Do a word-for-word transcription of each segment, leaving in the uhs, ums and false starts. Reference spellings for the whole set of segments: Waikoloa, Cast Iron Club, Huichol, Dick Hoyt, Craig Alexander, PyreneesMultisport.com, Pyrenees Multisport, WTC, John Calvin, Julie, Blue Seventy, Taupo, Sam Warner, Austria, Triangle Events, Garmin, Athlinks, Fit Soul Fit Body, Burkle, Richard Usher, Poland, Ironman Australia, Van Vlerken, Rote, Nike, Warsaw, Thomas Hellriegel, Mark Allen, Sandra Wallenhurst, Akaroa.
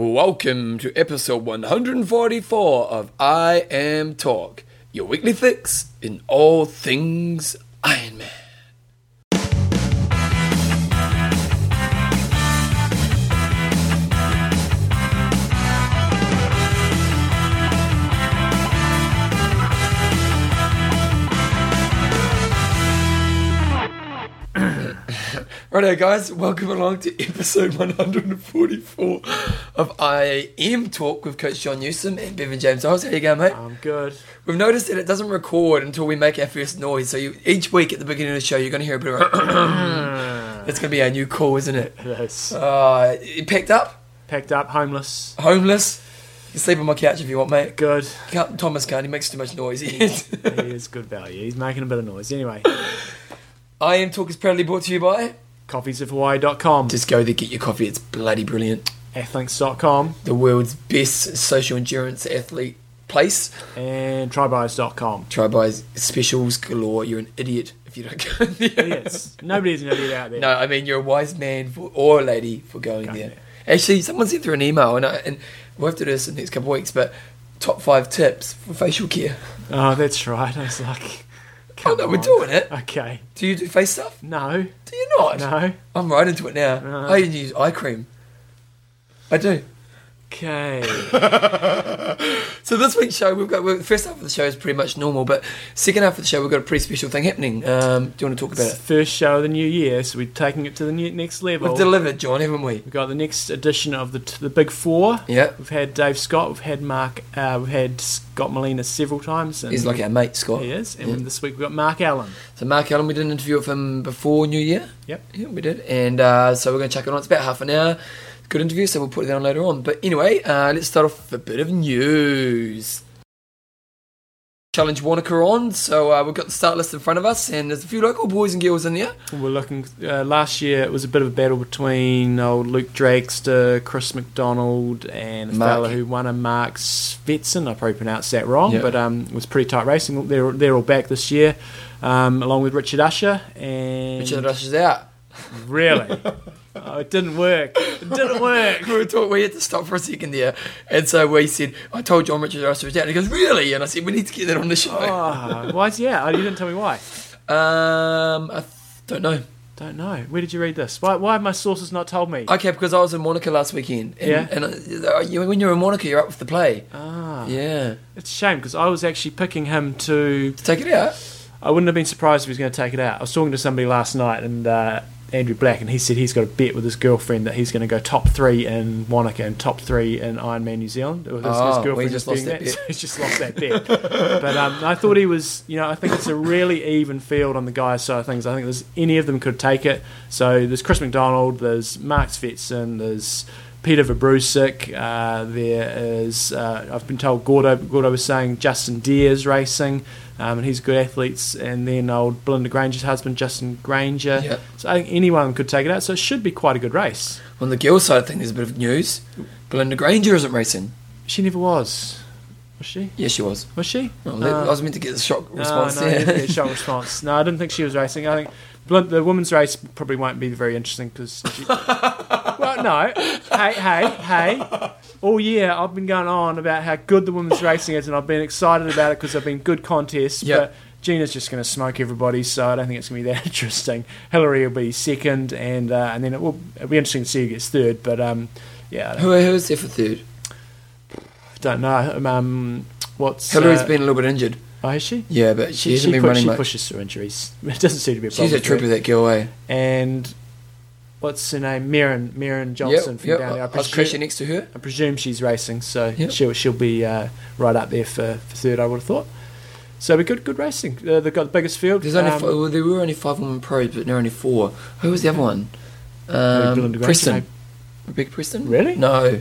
Welcome to episode one forty-four of I Am Talk, your weekly fix in all things Iron Man. Righto guys, welcome along to episode one forty-four of I Am Talk with Coach John Newsome and Bevan James. How are you going, mate? I'm good. We've noticed that it doesn't record until we make our first noise, so you, each week at the beginning of the show you're going to hear a bit of a... That's going to be our new call, isn't it? It is. Uh, you packed up? Packed up, homeless. Homeless? You can sleep on my couch if you want, mate. Good. Can't, Thomas can't, he makes too much noise. He is good value, he's making a bit of noise. Anyway, I Am Talk is proudly brought to you by... coffees of hawaii dot com. Just go there, get your coffee. It's bloody brilliant. Athlinks dot com. The world's best social endurance athlete place. And Try Buys dot com. TryBuys specials galore. You're an idiot if you don't go there. Idiots. Nobody's an idiot out there. No, I mean, you're a wise man for, or a lady for going, going there. there. Actually, someone sent through an email, and, I, and we'll have to do this in the next couple of weeks, but top five tips for facial care. Oh, that's right. I was like... Come oh no, on. We're doing it. Okay. Do you do face stuff? No. Do you not? No. I'm right into it now. No. I use eye cream. I do. Okay. So this week's show, we've got the first half of the show is pretty much normal, but second half of the show we've got a pretty special thing happening. Um, do you want to talk about it's it? It's the first show of the new year, so we're taking it to the new, next level. We've delivered, John, haven't we? We've got the next edition of the the Big Four. Yeah. We've had Dave Scott, we've had Mark, uh, we've had Scott Molina several times. And he's like our mate, Scott. He is. And yeah. This week we've got Mark Allen. So Mark Allen, we did an interview with him before New Year. Yep. Yeah, we did. And uh, so we're going to check it on. It's about half an hour. Good interview, so we'll put it down later on. But anyway, uh, let's start off with a bit of news. Challenge Wanaka on, so uh, we've got the start list in front of us, and there's a few local boys and girls in there. We're looking. Uh, last year, it was a bit of a battle between old Luke Dragster, Chris McDonald, and a Mark. fella who won a Mark Svetson. I probably pronounced that wrong, yep. but um, it was pretty tight racing. They're they're all back this year, um, along with Richard Usher and Richard Usher's out. Really? Oh, it didn't work. It didn't work. we, were talk- we had to stop for a second there. And so we said, I told John Richard Usher was out. And he goes, really? And I said, we need to get that on the show. Oh, why is he out? You didn't tell me why. Um, I th- don't know. Don't know. Where did you read this? Why Why have my sources not told me? Okay, because I was in Wanaka last weekend. And, yeah. And uh, you, when you're in Wanaka, you're up with the play. Ah. Yeah. It's a shame, because I was actually picking him to... To take it out? I wouldn't have been surprised if he was going to take it out. I was talking to somebody last night, and... Uh, Andrew Black, and he said he's got a bet with his girlfriend that he's going to go top three in Wanaka and top three in Ironman New Zealand. His, oh, his we just lost that, that. So he's just lost that bet. But um, I thought he was, you know, I think it's a really even field on the guys' side of things. I think there's any of them could take it. So there's Chris McDonald, there's Mark Svetson, there's Peter Vrbrusic, uh, there is, uh, I've been told Gordo, Gordo was saying Justin Deere's racing. Um, and he's good athletes, and then old Belinda Granger's husband, Justin Granger. Yep. So I think anyone could take it out, so it should be quite a good race. On the girls' side, I think there's a bit of news. Belinda Granger isn't racing. She never was. Was she? Yeah, she was. Was she? Well, uh, I was meant to get the shock response no, no, there. Yeah, shock response. No, I didn't think she was racing. I think Belinda, the women's race probably won't be very interesting because... Well, no. Hey, hey, hey. All year I've been going on about how good the women's racing is, and I've been excited about it because they've been good contests, yep. But Gina's just going to smoke everybody, so I don't think it's going to be that interesting. Hillary will be second, and uh, and then it will it'll be interesting to see who gets third, but um, yeah. Who Who's there for third? I don't know. Um, what's Hillary's uh, been a little bit injured. Oh, is she? Yeah, but she hasn't been running much. She pushes through injuries. It doesn't seem to be a problem. She's a trip with that girl, eh? And... What's her name? Maren Maren Johnson yep, from yep. down there. I, I presume, was crashing next to her. I presume she's racing, so yep. she'll she'll be uh, right up there for, for third. I would have thought. So we good good racing. Uh, they've got the biggest field. There's um, only four, well, there were only five women pros, but there are only four. Who was the other one? Um, Preston. Preston. Rebecca Preston. Really? No,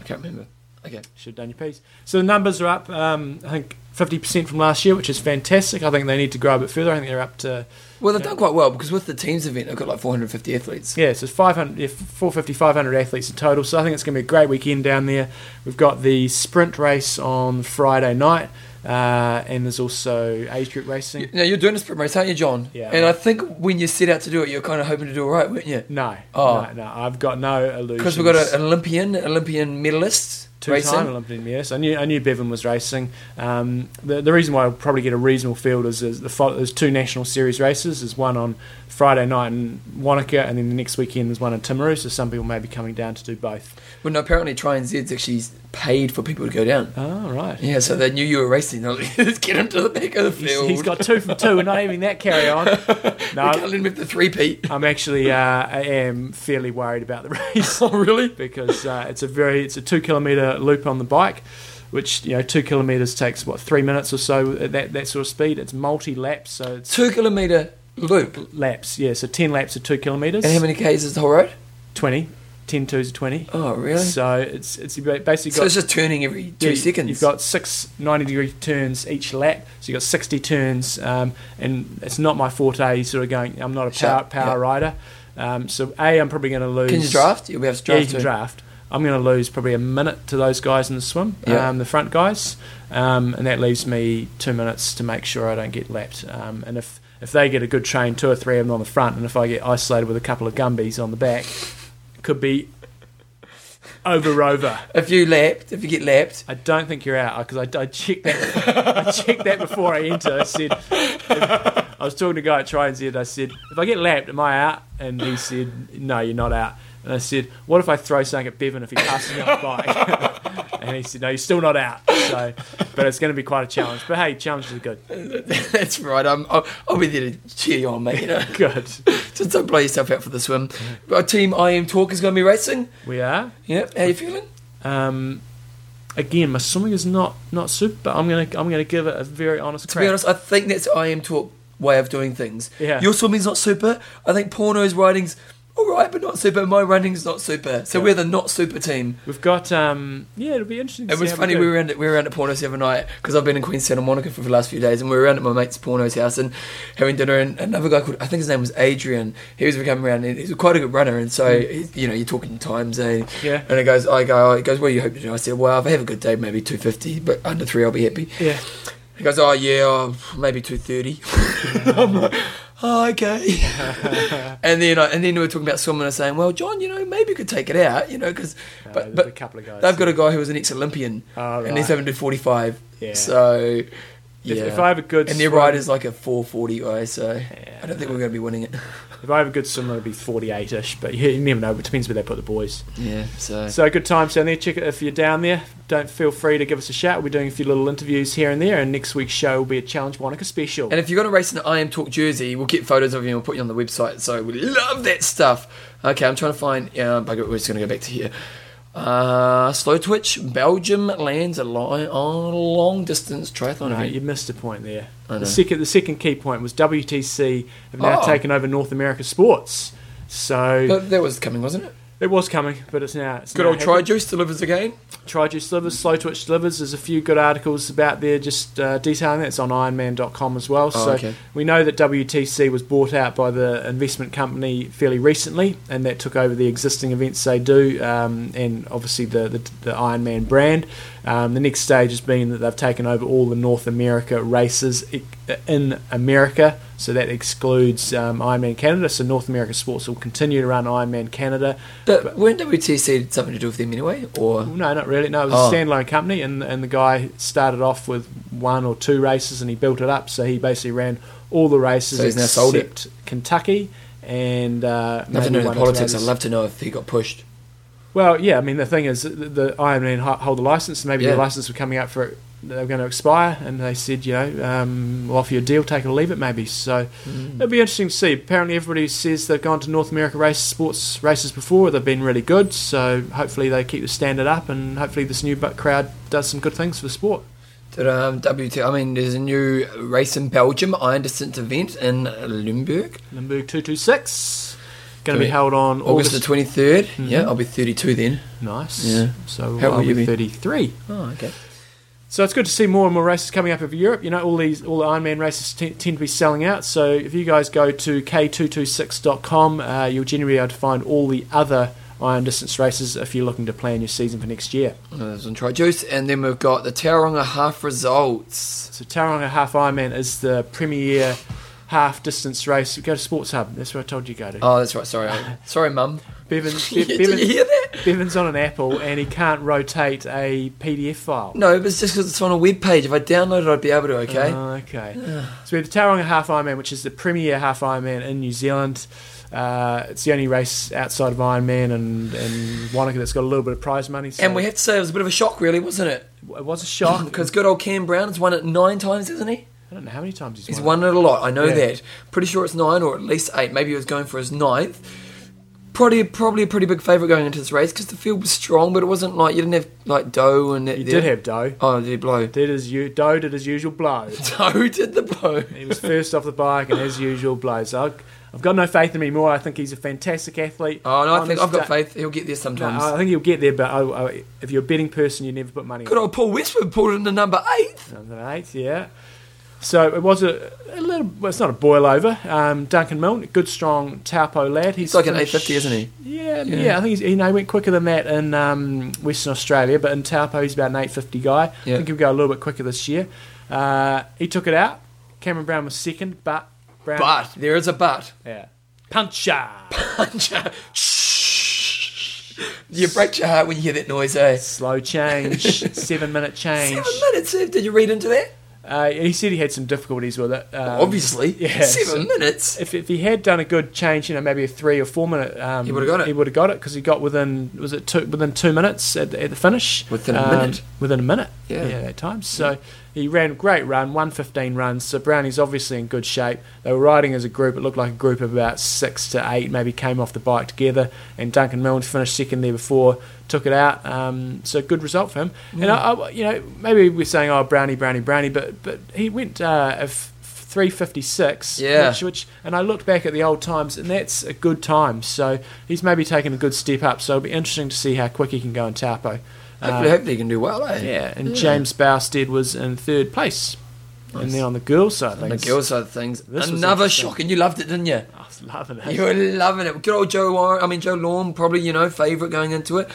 I can't remember. Okay, should have done your piece. So the numbers are up, um, I think, fifty percent from last year, which is fantastic. I think they need to grow a bit further. I think they're up to... Well, they've you know, done quite well because with the teams event, they've got like four hundred fifty athletes. Yeah, so it's four hundred fifty, five hundred athletes in total. So I think it's going to be a great weekend down there. We've got the sprint race on Friday night. Uh, and there's also age group racing. Now, you're doing a sprint race, aren't you, John? Yeah. And I think when you set out to do it, you're kind of hoping to do it right, weren't you? No. Oh. No, no, I've got no illusions. Because we've got a, an Olympian, Olympian medalist Two-time racing. Two-time Olympian medalist. I knew, I knew Bevan was racing. Um, the, the reason why I'll probably get a reasonable field is, is the there's two national series races. There's one on Friday night in Wanaka, and then the next weekend there's one in Timaru, so some people may be coming down to do both. Well, no, apparently Tri and Z's actually paid for people to go down. Oh, right. Yeah, so they knew you were racing. They're like, let's get him to the back of the field. He's, he's got two from two. We're not having that carry on. No, we can't let him have the three-peat. I'm actually, uh, I am fairly worried about the race. Oh, really? Because uh, it's a very, it's a two-kilometre loop on the bike, which, you know, two kilometres takes, what, three minutes or so at that, that sort of speed. It's multi-laps, so it's... Two-kilometre loop? Laps, yeah. So ten laps are two kilometres. And how many Ks is the whole road? twenty. ten twos are twenty. Oh, really? So it's it's basically got... So it's just turning every two yeah, seconds. You've got six ninety-degree turns each lap, so you've got sixty turns, um, and it's not my forte sort of going... I'm not a power, power yeah. rider. Um, so, A, I'm probably going to lose... Can you draft? You'll be able to draft yeah, you can too. draft. I'm going to lose probably a minute to those guys in the swim, yeah. um, the front guys, um, and that leaves me two minutes to make sure I don't get lapped. Um, and if, if they get a good train, two or three of them on the front, and if I get isolated with a couple of Gumbies on the back... could be over over. If you lapped, if you get lapped, I don't think you're out because I, I checked that. I checked that before I enter. I said, if, I was talking to a guy at Tri and Z. I said, if I get lapped, am I out? And he said, no, you're not out. And I said, what if I throw something at Bevan if he passes me on the bike? And he said, no, you're still not out. So, but it's going to be quite a challenge. But hey, challenges are good. That's right. I'm, I'll, I'll be there to cheer you on, mate. You know? Good. Just don't blow yourself out for the swim. Our team, I Am Talk, is going to be racing. We are. Yeah. How are you feeling? Um, again, my swimming is not, not super, but I'm going to I'm going to give it a very honest crack. To be honest, I think that's I Am Talk way of doing things. Yeah. Your swimming's not super. I think Porno's riding's all right, but not super. My running's not super. So yeah. We're the not super team. We've got, um, yeah, it'll be interesting to It see was how funny, we, we were around at, we were around at Porno's the other night, because I've been in Queenstown and Monaco for the last few days, and we were around at my mate's Porno's house and having dinner, and another guy called, I think his name was Adrian, he was coming around, and he's quite a good runner, and so, mm. you know, you're talking times, eh? Yeah. And he goes, I go, oh, he goes, what do you hope to do? I said, well, if I have a good day, maybe two fifty, but under three, I'll be happy. Yeah. He goes, oh, yeah, oh, maybe two thirty. I'm like... oh, okay. and then I, and then we were talking about swimming and saying, well, John, you know, maybe you could take it out, you know, because no, but, but a couple of guys, they've got a guy who was an ex-Olympian, oh, right. and he's having to do forty-five. Yeah. So, yeah. If, if I have a good and their swim, rider's like a four forty guy, so yeah, I don't think no. we're going to be winning it. If I have a good swim, it'll be forty-eight-ish, but you never know. It depends where they put the boys. Yeah, so... So, good times down there. Check it if you're down there. Don't feel free to give us a shout. We're doing a few little interviews here and there, and next week's show will be a Challenge Wanaka special. And if you're going to race in the I Am Talk jersey, we'll get photos of you and we'll put you on the website. So we love that stuff. Okay, I'm trying to find... Um, we're just going to go back to here. Uh, Slow Twitch, Belgium lands a long, oh, long distance triathlon no, event. You missed a point there. The second, the second key point was W T C have now oh. taken over North America sports. So but that was coming, wasn't it? It was coming, but it's now. It's good now old Tri Juice delivers again. Tri Juice delivers, Slow Twitch delivers. There's a few good articles about there just uh, detailing that. It's on Ironman dot com as well. Oh, so okay. We know that W T C was bought out by the investment company fairly recently, and that took over the existing events they do, um, and obviously the, the, the Ironman brand. Um, the next stage has been that they've taken over all the North America races in America, so that excludes um, Ironman Canada. So North America Sports will continue to run Ironman Canada. But, but weren't W T C something to do with them anyway? Or no, not really. No, it was oh. a standalone company, and and the guy started off with one or two races, and he built it up. So he basically ran all the races so he's now sold except it. Kentucky and uh, nothing to do with politics. I'd love to know if he got pushed. Well, yeah, I mean, the thing is, the, the Ironman hold the license, and maybe yeah. the license was coming up for it, they were going to expire, and they said, you know, um, we'll offer you a deal, take it or leave it, maybe. So mm. it'll be interesting to see. Apparently, everybody says they've gone to North America race sports races before, they've been really good, so hopefully they keep the standard up, and hopefully this new crowd does some good things for the sport. Um, W T, I mean, there's a new race in Belgium, iron distance event in Limburg. Limburg two two six. Going to be held on August, August the twenty-third. Mm-hmm. Yeah, I'll be thirty-two then. Nice. Yeah. So I'll be, be thirty-three. Oh, okay. So it's good to see more and more races coming up over Europe. You know, all these all the Ironman races t- tend to be selling out. So if you guys go to k two two six dot com, uh, you'll generally be able to find all the other iron distance races if you're looking to plan your season for next year. Uh, there's on Tri Juice, and then we've got the Tauranga Half results. So Tauranga Half Ironman is the premier half distance race. Go to Sports Hub. That's where I told you to go to. Oh, that's right. Sorry, sorry, Mum. Bevan's, Be- yeah, Bevan's, did you hear that? Bevan's on an Apple and he can't rotate a P D F file. No, but it's just because it's on a web page. If I download it, I'd be able to, okay? Oh, okay. So we have the Tauranga Half Ironman, which is the premier half Ironman in New Zealand. Uh, it's the only race outside of Ironman and, and Wanaka that's got a little bit of prize money. So. And we have to say it was a bit of a shock, really, wasn't it? It was a shock. Because good old Cam Brown has won it nine times, hasn't he? I don't know how many times he's, he's won. He's won it a lot. I know yeah. that. Pretty sure it's nine or at least eight. Maybe he was going for his ninth. Probably, probably a pretty big favourite going into this race because the field was strong, but it wasn't like you didn't have like Doe and that. You there. did have Doe. Oh, did he blow? Did his u- Doe did his usual blow. Doe did the blow. He was first off the bike and his usual blow. So I've, I've got no faith in him anymore. I think he's a fantastic athlete. Oh no, I think I've got faith. He'll get there sometimes. No, I think he'll get there, but I, I, if you're a betting person, you never put money. Good on. Old Paul Westwood pulled it into number eight. Number eight, yeah. So it was a, a little, well, it's not a boil over. Um, Duncan Milne, good strong taupo lad. He's it's like an eight fifty, isn't he? Yeah, yeah. yeah I think he's, you know, he went quicker than that in um, Western Australia, but in taupo he's about an eight fifty guy. Yeah. I think he'll go a little bit quicker this year. Uh, he took it out. Cameron Brown was second, but Brown. But there is a but. Yeah. Puncher. Puncher. You break your heart when you hear that noise, eh? Slow change. Seven minute change. Seven minutes. Did you read into that? Uh, he said he had some difficulties with it. Um, Obviously, yeah, seven so minutes. If, if he had done a good change, you know, maybe a three or four minute, um, he would have got it. He would have got it because he got within was it two, within two minutes at the, at the finish. Within um, a minute. Within a minute. Yeah, yeah that time. So yeah. He ran a great run, one fifteen runs. So Brownie's obviously in good shape. They were riding as a group. It looked like a group of about six to eight, maybe came off the bike together. And Duncan Milne finished second there before. Took it out, um, so good result for him. Mm. And I, I, you know, maybe we're saying, "Oh, Brownie, Brownie, Brownie," but but he went uh, a f- three fifty six, yeah. Which, which, and I looked back at the old times, and that's a good time. So he's maybe taken a good step up. So it'll be interesting to see how quick he can go in taupo. Hopefully, um, hopefully he can do well, eh? Yeah. And yeah. James Bowstead was in third place. And then on the girls' side of things. On the girls' side of things. Another shock, and you loved it, didn't you? I was loving it. You were loving it. Good old Joe Warren, I mean, Joe Lorne, probably, you know, favourite going into it.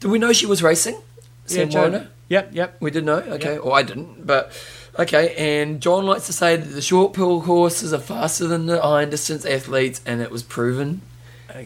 Did we know she was racing? Sam yeah, Warner? Yep, yep. We did know? Okay, yep. Well, I didn't, but okay. And John likes to say that the short pool horses are faster than the iron distance athletes, and it was proven.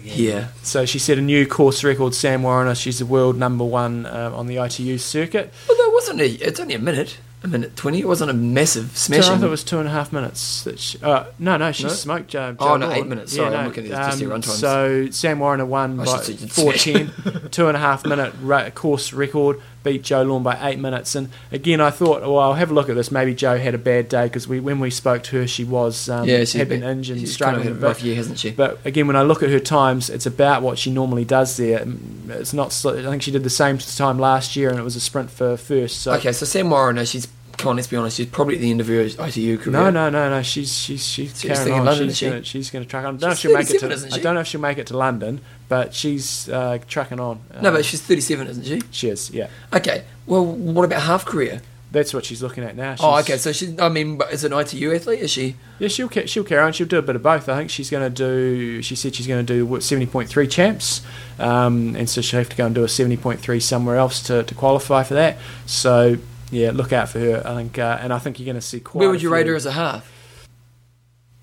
Yeah. So she set a new course record, Sam Warner. She's the world number one uh, on the I T U circuit. Well, that wasn't a, it's only a minute. A minute twenty? It wasn't a massive smashing. So I thought it was two and a half minutes. That she, uh, no, no, she no? smoked Joe. Jo oh, no, eight minutes. Sorry, yeah, no, I'm looking at um, just the run times. So Sam Warner won I by four ten, two and a half minute ra- course record, beat Joe Lorne by eight minutes. And again, I thought, well, I'll have a look at this. Maybe Joe had a bad day because we, when we spoke to her, she was um, yeah, had been injured and struggling. She's kind of had a rough year, hasn't she? But again, when I look at her times, it's about what she normally does there. It's not. I think she did the same time last year, and it was a sprint for first. So. Okay, so Sam Warner, she's. Come on, let's be honest. She's probably at the end of her I T U career. No, no, no, no. She's she's she's she's carrying on. London, she's she? gonna she's gonna truck on. I don't, know if she'll make it to, I don't know if she'll make it to London, but she's uh, trucking on. Uh, no, but she's thirty-seven, isn't she? She is. Yeah. Okay. Well, what about half career? That's what she's looking at now. She's, oh, okay. So she, I mean, is an I T U athlete? Is she? Yeah, she'll she'll carry on. She'll do a bit of both. I think she's going to do. She said she's going to do seventy point three champs, um, and so she'll have to go and do a seventy point three somewhere else to to qualify for that. So. Yeah, look out for her. I think, uh, and I think you're going to see quite. Where would you rate her as a half?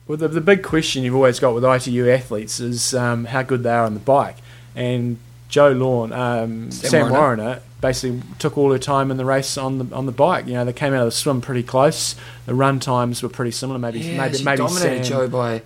Well, the, the big question you've always got with I T U athletes is um, how good they are on the bike. And Joe Lorne, um, Sam, Sam Warner. Warner, basically took all her time in the race on the on the bike. You know, they came out of the swim pretty close. The run times were pretty similar. Maybe, yeah, maybe, she maybe dominated Sam. Joe by.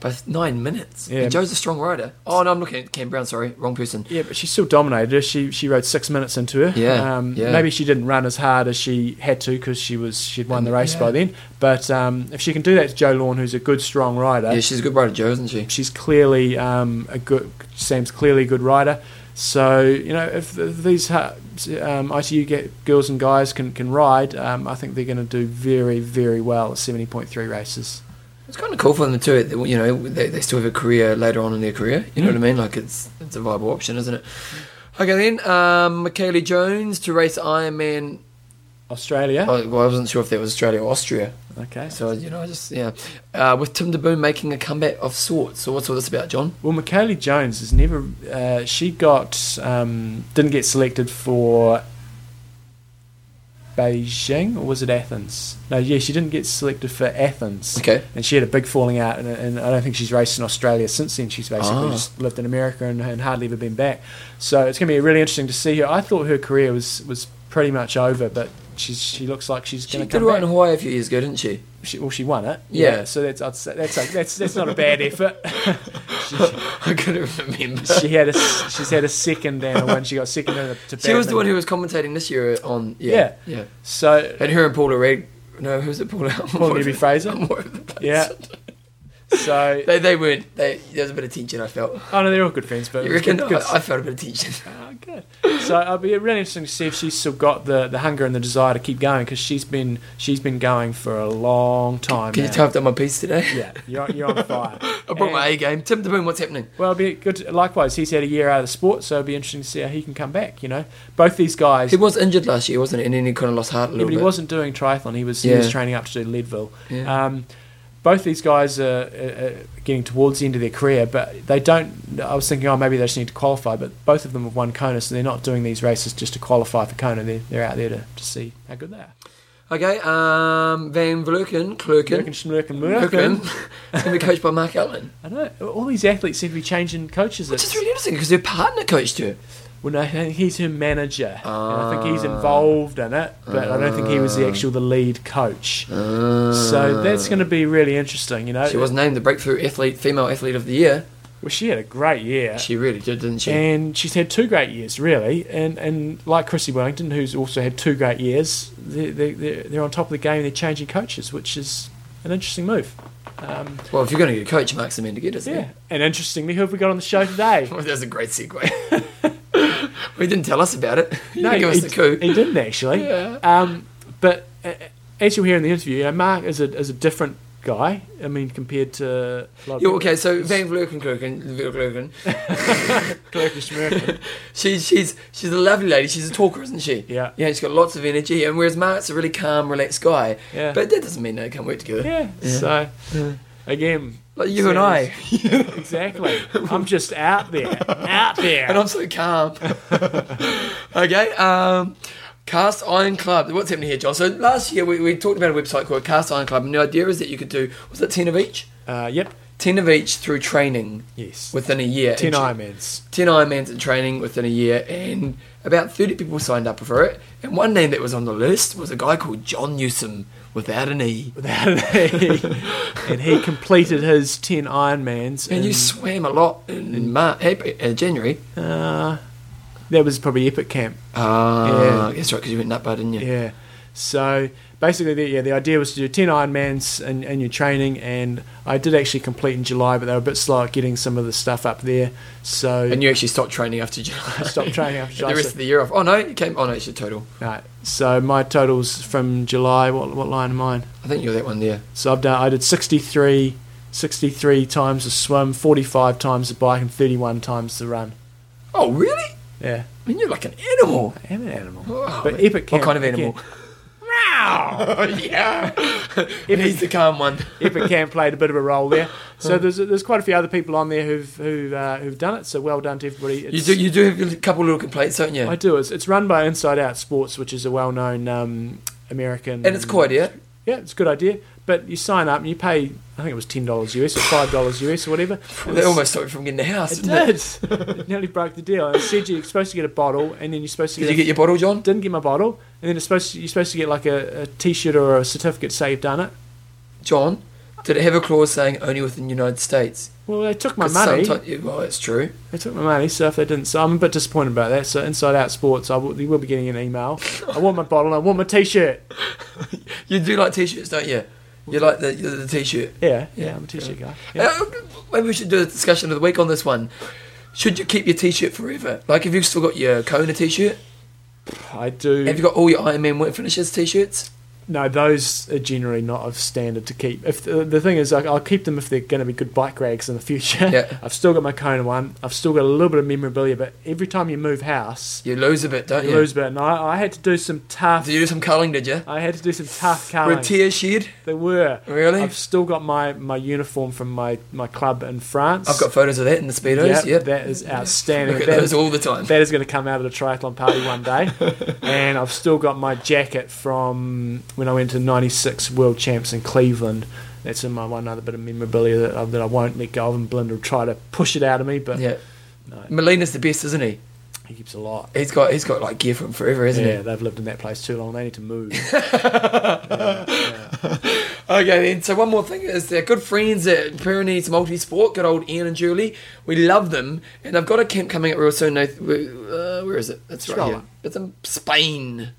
But nine minutes. Yeah. And Joe's a strong rider. Oh, no, I'm looking at Cam Brown, sorry. Wrong person. Yeah, but she still dominated her. She she rode six minutes into her. Yeah, um, yeah. Maybe she didn't run as hard as she had to because she was, she'd won the race yeah. by then. But um, if she can do that to Joe Lorne, who's a good, strong rider. Yeah, she's a good rider, Joe, isn't she? She's clearly um, a good... Sam's clearly a good rider. So, you know, if, if these um, I T U get, girls and guys can, can ride, um, I think they're going to do very, very well at seventy point three races. It's kind of cool for them too. You know, they, they still have a career later on in their career. You know mm. what I mean? Like it's it's a viable option, isn't it? Okay, then um, McKaylee Jones to race Ironman Australia. I, well, I wasn't sure if that was Australia or Austria. Okay, so you know, I just yeah, uh, with Tim de Boom making a comeback of sorts. So what's all this about, John? Well, McKaylee Jones has never. Uh, she got um, didn't get selected for Beijing, or was it Athens? No, yeah, she didn't get selected for Athens. Okay, and she had a big falling out, and, and I don't think she's raced in Australia since then. She's basically oh. just lived in America and, and hardly ever been back. So it's going to be really interesting to see her. I thought her career was was pretty much over, but she's she looks like she's going to come back. She did right in Hawaii a few years ago, didn't she? she well, she won it. Yeah, yeah so that's I'd say that's like, that's that's not a bad effort. She, she, I couldn't remember. She had a, she's had a second and a win. She got second in a, to She was the one who was commentating this year on yeah yeah. yeah. So and her and Paula Reid. No, who's it? Paula. Paula Debbie Fraser. Yeah. So they they weren't. They, there was a bit of tension. I felt. Oh no, they're all good friends. But you reckon? Good, good. I, I felt a bit of tension. Oh, good. So it'll be really interesting to see if she's still got the, the hunger and the desire to keep going, because she's been she's been going for a long time. Can now. You type down my piece today? Yeah, you're you're on fire. I brought and, my A game. Tim de Boom, what's happening? Well, it'll be good. Likewise, he's had a year out of the sport, so it'll be interesting to see how he can come back. You know, both these guys. He was injured last year, wasn't he? And then he kind of lost heart a little yeah, but bit. He wasn't doing triathlon. He was yeah. he was training up to do Leadville. Yeah. Um, Both these guys are, are, are getting towards the end of their career, but they don't. I was thinking, oh, maybe they just need to qualify, but both of them have won Kona, so they're not doing these races just to qualify for Kona. They're, they're out there to, to see how good they are. Okay, um, Van Vlerken, Klerken, Klerken, Klerken, is going to be coached by Mark Allen. I know. All these athletes seem to be changing coaches. Which is really interesting because their partner coached her. Well, no, he's her manager. Uh, and I think he's involved in it, but uh, I don't think he was the actual the lead coach. Uh, so that's going to be really interesting, you know. She was named the breakthrough athlete, female athlete of the year. Well, she had a great year. She really did, didn't she? And she's had two great years, really. And and like Chrissy Wellington, who's also had two great years, they they they're on top of the game. They're changing coaches, which is an interesting move. Um, well, if you're going to get a coach, Mark's the man to get, isn't yeah. it? And interestingly, who have we got on the show today? Well, that's a great segue. He didn't tell us about it. He no, didn't give he, us the coup. He didn't actually. Yeah. Um, but uh, as you'll hear in the interview, you know, Mark is a is a different guy. I mean, compared to a lot of yeah. Okay, so Van Vlerken, Vlerken, Vlerken, she's she's she's a lovely lady. She's a talker, isn't she? Yeah. Yeah. She's got lots of energy, and whereas Mark's a really calm, relaxed guy. Yeah. But that doesn't mean they can't work together. Yeah. yeah. So yeah. again. Like you and I. Exactly. I'm just out there. Out there. And I'm so calm. Okay. Um, Cast Iron Club. What's happening here, John? So last year we, we talked about a website called Cast Iron Club. And the idea is that you could do, was it ten of each? Uh, yep. ten of each through training. Yes. Within a year. ten Ironmans. ten Ironmans in training within a year. And about thirty people signed up for it. And one name that was on the list was a guy called John Newsome. Without an E. Without an E. And he completed his ten Ironmans. And you swam a lot in, in March, uh, January. Uh, that was probably Epic Camp. Ah, uh, yeah. That's right, because you went nutbar, didn't you? Yeah. So basically, the, yeah, the idea was to do ten Ironmans in, in your training, and I did actually complete in July, but they were a bit slow at getting some of the stuff up there. So and you actually stopped training after July. I stopped training after July. The rest so. Of the year off. Oh no, you came. Oh no, it's your total. Right. So my totals from July. What what line am I in? I think you're that one there. So I've done. I did sixty-three times the swim, forty-five times the bike, and thirty-one times the run. Oh really? Yeah. I mean, you're like an animal. I am an animal. Oh, but man. Epic Camp. What kind of animal? Again, wow! Yeah, Epic, he's the calm one. Epic Camp played a bit of a role there. So there's there's quite a few other people on there who've who uh, who've done it. So well done to everybody. It's, you do you do have a couple of little complaints, don't you? I do. It's, it's run by Inside Out Sports, which is a well known um, American. And it's a cool idea. Yeah, it's a good idea. But you sign up and you pay, I think it was ten dollars U S or five dollars U S or whatever. Well, that almost stopped you from getting a house, didn't it? It did. It nearly broke the deal. It said you're supposed to get a bottle, and then you're supposed to get... Did you get your bottle, John? Didn't get my bottle. And then it's supposed to, you're supposed to get like a, a T-shirt or a certificate to say you've done it. John, did it have a clause saying only within the United States? Well, they took my money. Well, that's true. They took my money, so if they didn't... So I'm a bit disappointed about that. So Inside Out Sports, I will, you will be getting an email. I want my bottle, I want my T-shirt. You do like T-shirts, don't you? You like the, the T-shirt? Yeah, yeah, yeah, I'm a T-shirt guy. Yeah. Uh, maybe we should do a discussion of the week on this one. Should you keep your T-shirt forever? Like, have you still got your Kona T-shirt? I do. Have you got all your Ironman finishes T-shirts? no, those are generally not of standard to keep. If the, the thing is, I, I'll keep them if they're going to be good bike rags in the future. Yeah. I've still got my Kona one. I've still got a little bit of memorabilia, but every time you move house... You lose a bit, don't you? You lose a bit. And I, I had to do some tough... Did you do some culling, did you? I had to do some tough culling. Were tears shed? They were. Really? I've still got my, my uniform from my, my club in France. I've got photos of that in the Speedos, yep. yep. That is outstanding. Look at that those is, all the time. That is going to come out at a triathlon party one day. And I've still got my jacket from... when I went to ninety-six World Champs in Cleveland. That's in my one other bit of memorabilia that I, that I won't let go of, and Blind will try to push it out of me. But yeah, no. Molina's the best, isn't he? He keeps a lot. He's got he's got like gear from forever, isn't yeah, he? Yeah, they've lived in that place too long. They need to move. yeah, yeah. Okay, then. So one more thing is they're good friends at Pyrenees Multisport, good old Ian and Julie. We love them, and they've got a camp coming up real soon. They, uh, where is it? It's right here. It's in Spain.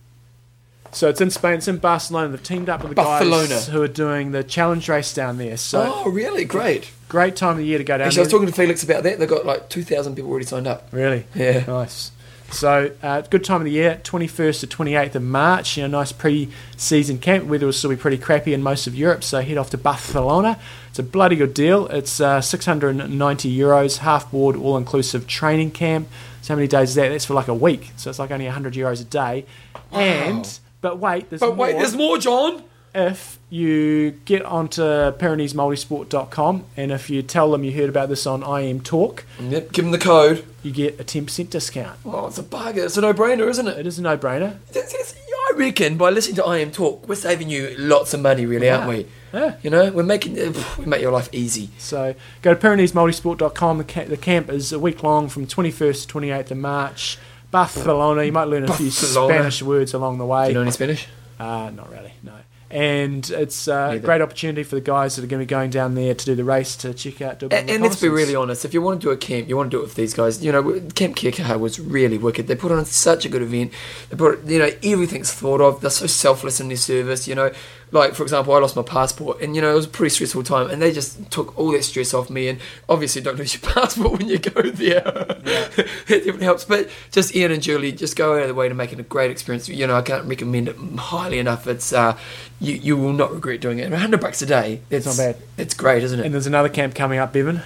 So it's in Spain, it's in Barcelona. They've teamed up with the Barcelona. guys who are doing the challenge race down there. So oh, really? Great. Great time of the year to go down Actually, there. Actually, I was talking to Felix about that. They've got like two thousand people already signed up. Really? Yeah. Nice. So uh, good time of the year, twenty-first to twenty-eighth of March. You know, nice pre-season camp. Weather will still be pretty crappy in most of Europe, so head off to Barcelona. It's a bloody good deal. It's uh, six hundred ninety euros, half-board, all-inclusive training camp. So how many days is that? That's for like a week. So it's like only one hundred euros a day. Wow. And... But wait, there's but more. But wait, there's more, John. If you get onto Pyrenees Multisport dot com and if you tell them you heard about this on I M Talk, yep, give them the code, you get a ten percent discount. Oh, it's a bargain. It's a no-brainer, isn't it? It is a no-brainer. It's, it's, I reckon by listening to I M Talk, we're saving you lots of money, really, yeah. aren't we? Yeah. You know, we're making we make your life easy. So go to Pyrenees Multisport dot com. The, ca- the camp is a week long from twenty-first to twenty-eighth of March. Barcelona, you might learn a Barcelona. few Spanish words along the way. Do you know any Spanish? Uh, not really, no. And it's uh, a great opportunity for the guys that are going to be going down there to do the race, to check out... And, and let's be really honest, if you want to do a camp, you want to do it with these guys. You know, Camp Kekaha was really wicked. They put on such a good event. They put, you know, everything's thought of. They're so selfless in their service, you know. Like, for example, I lost my passport, and, you know, it was a pretty stressful time, and they just took all that stress off me, and obviously don't lose your passport when you go there. Yeah. It definitely helps. But just Ian and Julie, just go out of the way to make it a great experience. You know, I can't recommend it highly enough. It's, uh, you you will not regret doing it. one hundred bucks a day. It's not bad. It's great, isn't it? And there's another camp coming up, Bevan.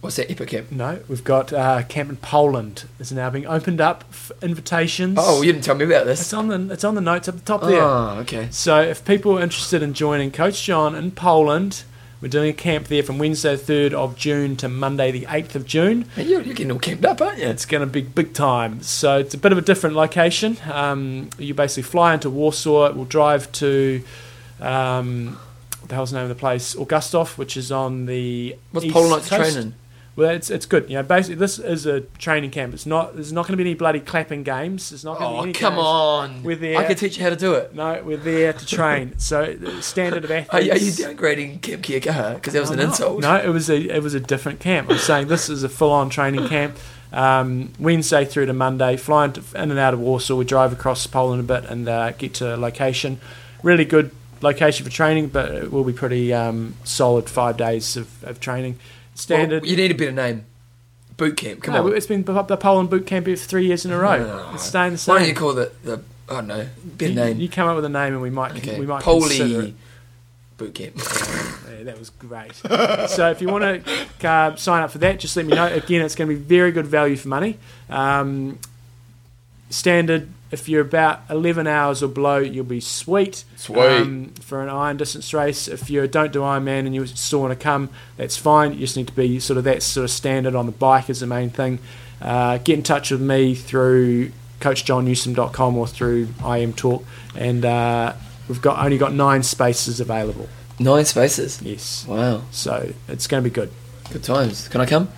What's that, Epic Camp? No, we've got uh, camp in Poland. It's now being opened up for invitations. Oh, you didn't tell me about this. It's on the it's on the notes up the top oh, there. Oh, okay. So if people are interested in joining Coach John in Poland, we're doing a camp there from Wednesday the third of June to Monday the eighth of June. And you're, you're getting all camped up, aren't you? It's going to be big time. So it's a bit of a different location. Um, you basically fly into Warsaw. We'll drive to... Um, what the hell's the name of the place? Augustow, which is on the What's east Poland like to train in? Well, it's it's good. You know, basically, this is a training camp. It's not. There's not going to be any bloody clapping games. There's not going to oh, be any come games. on. We're there. I can teach you how to do it. No, we're there to train. So standard of athletes. Are you, are you downgrading Camp Kekaha? Because that was no, an insult. No, it was a it was a different camp. I'm saying this is a full on training camp. Um, Wednesday through to Monday, flying to, in and out of Warsaw. We drive across Poland a bit and uh, get to a location. Really good location for training, but it will be pretty um, solid five days of, of training. Standard. Well, you need a better name. Boot camp. Come no, on. It's been the Poland boot camp for three years in a row. No, no, no. It's staying the same. Why don't you call it the? I don't know. Better you, name. You come up with a name, and we might okay. we might Poly consider it. Boot camp. Yeah, that was great. So if you want to uh, sign up for that, just let me know. Again, it's going to be very good value for money. Um, standard. If you're about eleven hours or below, you'll be sweet, sweet. Um, for an iron distance race. If you don't do Ironman and you still want to come, that's fine. You just need to be sort of that sort of standard on the bike is the main thing. Uh, get in touch with me through coach john newsome dot com or through I M Talk, and uh, we've got only got nine spaces available. Nine spaces? Yes. Wow. So it's going to be good. Good times. Can I come?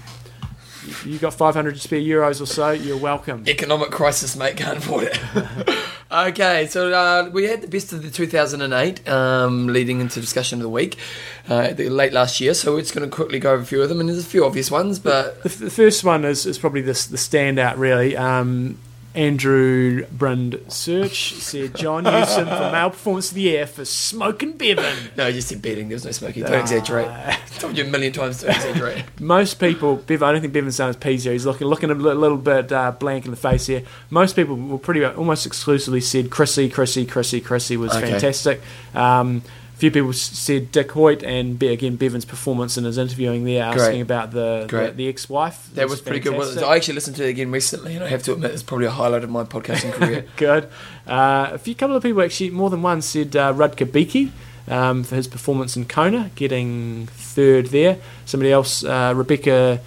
You got five hundred spare euros or so, you're welcome. Economic crisis, mate, can't afford it. Okay, so uh, we had the best of the two thousand eight um, leading into discussion of the week uh, the late last year, so we're just going to quickly go over a few of them, and there's a few obvious ones. But The, the first one is, is probably the, the standout, really. Um, Andrew Brund Search said, John Newsome from Male Performance to the Air for smoking Bevan. No, you said betting. There's no smoking. Don't uh, exaggerate. I told you a million times to exaggerate. Most people, Bevan, I don't think Bevan's sounds peas here. He's looking looking a little bit uh, blank in the face here. Most people were pretty much almost exclusively said Chrissy, Chrissy, Chrissy, Chrissy was okay. fantastic. Um, a few people said Dick Hoyt and, again, Bevan's performance in his interviewing there, asking Great. about the, the the ex-wife. That was, was pretty fantastic. Good. I actually listened to it again recently, and I have to admit it's probably a highlight of my podcasting career. Good. Uh, a few couple of people, actually, more than one, said uh, Rudka Beaky um, for his performance in Kona, getting third there. Somebody else, uh, Rebecca...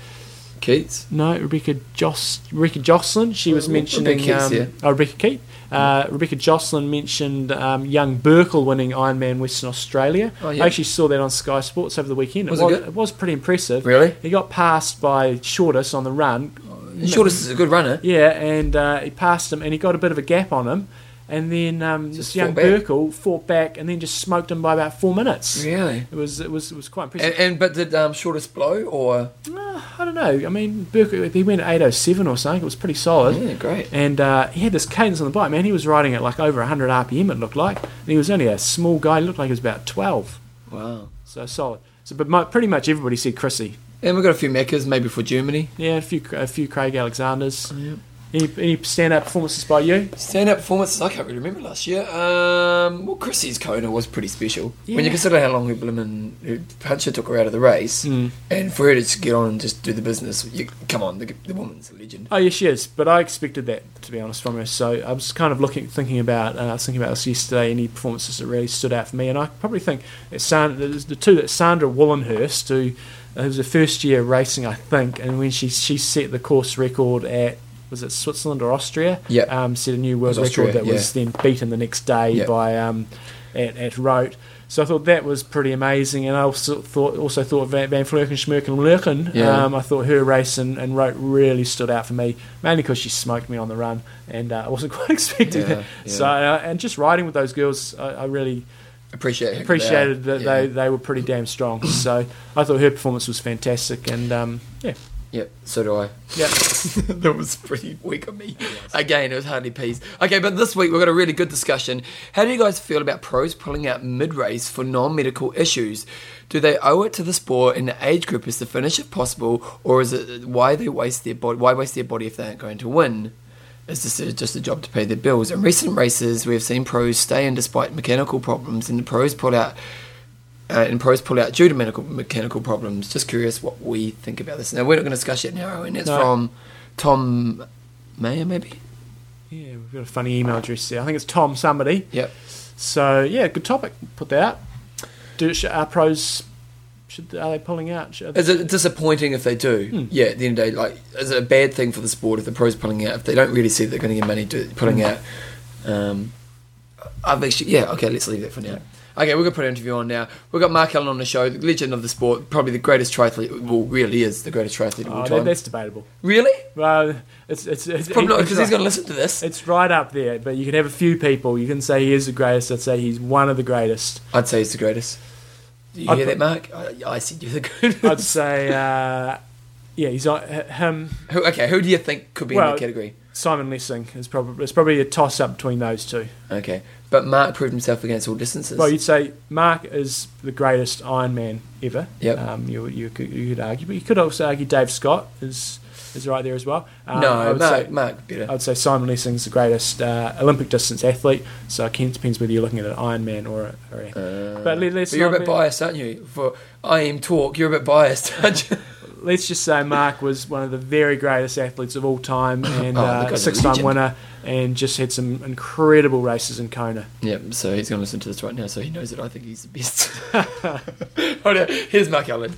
Keats? No, Rebecca Jos- Rebecca Josselyn. She was mentioning... Rebecca Keats, um, yeah. Oh, Rebecca Keats. Uh, Rebecca Josselyn mentioned um, young Burkle winning Ironman Western Australia. Oh, yeah. I actually saw that on Sky Sports over the weekend. Was it, it, was, it was pretty impressive. Really? He got passed by Shortest on the run. Oh, Shortest is a good runner. Yeah, and uh, he passed him, and he got a bit of a gap on him. And then um, just young Burkle fought back, and then just smoked him by about four minutes. Really, it was it was it was quite impressive. And, and but did um, Shortest blow or? Uh, I don't know. I mean, Burkle, he went eight oh seven or something. It was pretty solid. Yeah, great. And uh, he had this cadence on the bike. Man, he was riding at like over one hundred R P M. It looked like, and he was only a small guy. He looked like he was about twelve. Wow. So solid. So, but my, pretty much everybody said Chrissy. And we've got a few Meccas, maybe for Germany. Yeah, a few a few Craig Alexanders. Oh, yeah. Any, any stand-out performances by you? Stand-out performances? I can't really remember last year. Um, well, Chrissy's Kona was pretty special. Yeah. When you consider how long her blimmin' puncher took her out of the race, mm. and for her to just get on and just do the business, you, come on, the, the woman's a legend. Oh, yeah, she is. But I expected that, to be honest, from her. So I was kind of looking, thinking about, uh, I was thinking about this yesterday, any performances that really stood out for me. And I probably think that Sandra, the two that Sandra Wallenhurst, who uh, it was her first year racing, I think, and when she she set the course record at, was it Switzerland or Austria? Yeah. Um, set a new world record Austria, that yeah. was then beaten the next day yep. by um, at, at Rote. So I thought that was pretty amazing, and I also thought also thought Van, Van Vlerken, Schmerken, Lurken. Yeah. Um, I thought her race and, and Rote really stood out for me, mainly because she smoked me on the run, and uh, I wasn't quite expecting yeah, that. Yeah. So uh, and just riding with those girls, I, I really. Appreciate appreciated that yeah. they they were pretty damn strong. So I thought her performance was fantastic, and um, yeah. Yep, so do I. Yep. That was pretty weak on me. Again, it was hardly peas. Okay, but this week we've got a really good discussion. How do you guys feel about pros pulling out mid-race for non-medical issues? Do they owe it to the sport and the age group is to finish if possible, or is it why they waste their body? Why waste their body if they aren't going to win? Is this a, just a job to pay their bills? In recent races, we have seen pros stay in despite mechanical problems, and the pros pull out. Uh, and pros pull out due to medical, mechanical problems. Just curious what we think about this. Now, we're not going to discuss it now, and it's no. from Tom Mayer, maybe? Yeah, we've got a funny email address there. I think it's Tom somebody. Yep. So, yeah, good topic. Put that out. Do, should, are pros, should, are they pulling out? Should, they, is it disappointing if they do? Hmm. Yeah, at the end of the day, like, is it a bad thing for the sport if the pros are pulling out, if they don't really see they're going to get money to, pulling out? Um, I've actually, yeah, okay, let's leave that for now. Okay, we're going to put an interview on now. We've got Mark Allen on the show, the legend of the sport, probably the greatest triathlete, well, really is the greatest triathlete of all oh, time. That's debatable. Really? Well, it's... It's, it's, it's probably not, because right. he's going to listen to this. It's right up there, but you can have a few people. You can say he is the greatest. I'd say he's one of the greatest. I'd say he's the greatest. Do you I'd hear put, that, Mark? I, I said you're the greatest. I'd say, uh, yeah, he's on him. Who, okay, who do you think could be well, in that category? Simon Lessing is probably it's probably a toss up between those two. Okay, but Mark proved himself against all distances. Well, you'd say Mark is the greatest Ironman ever. Yep. Um, you you could, you could argue, but you could also argue Dave Scott is is right there as well. Um, no, I would Mark, say, Mark better. I'd say Simon Lessing's the greatest uh, Olympic distance athlete. So it depends whether you're looking at an Ironman or a. Or a uh, but, let, let's but you're a bit man. biased, aren't you? For I am talk, you're a bit biased, aren't you? Let's just say Mark was one of the very greatest athletes of all time, and oh, uh, six-time winner, and just had some incredible races in Kona. Yep, so he's going to listen to this right now, so he knows that I think he's the best. Hold on, here's Mark Allen.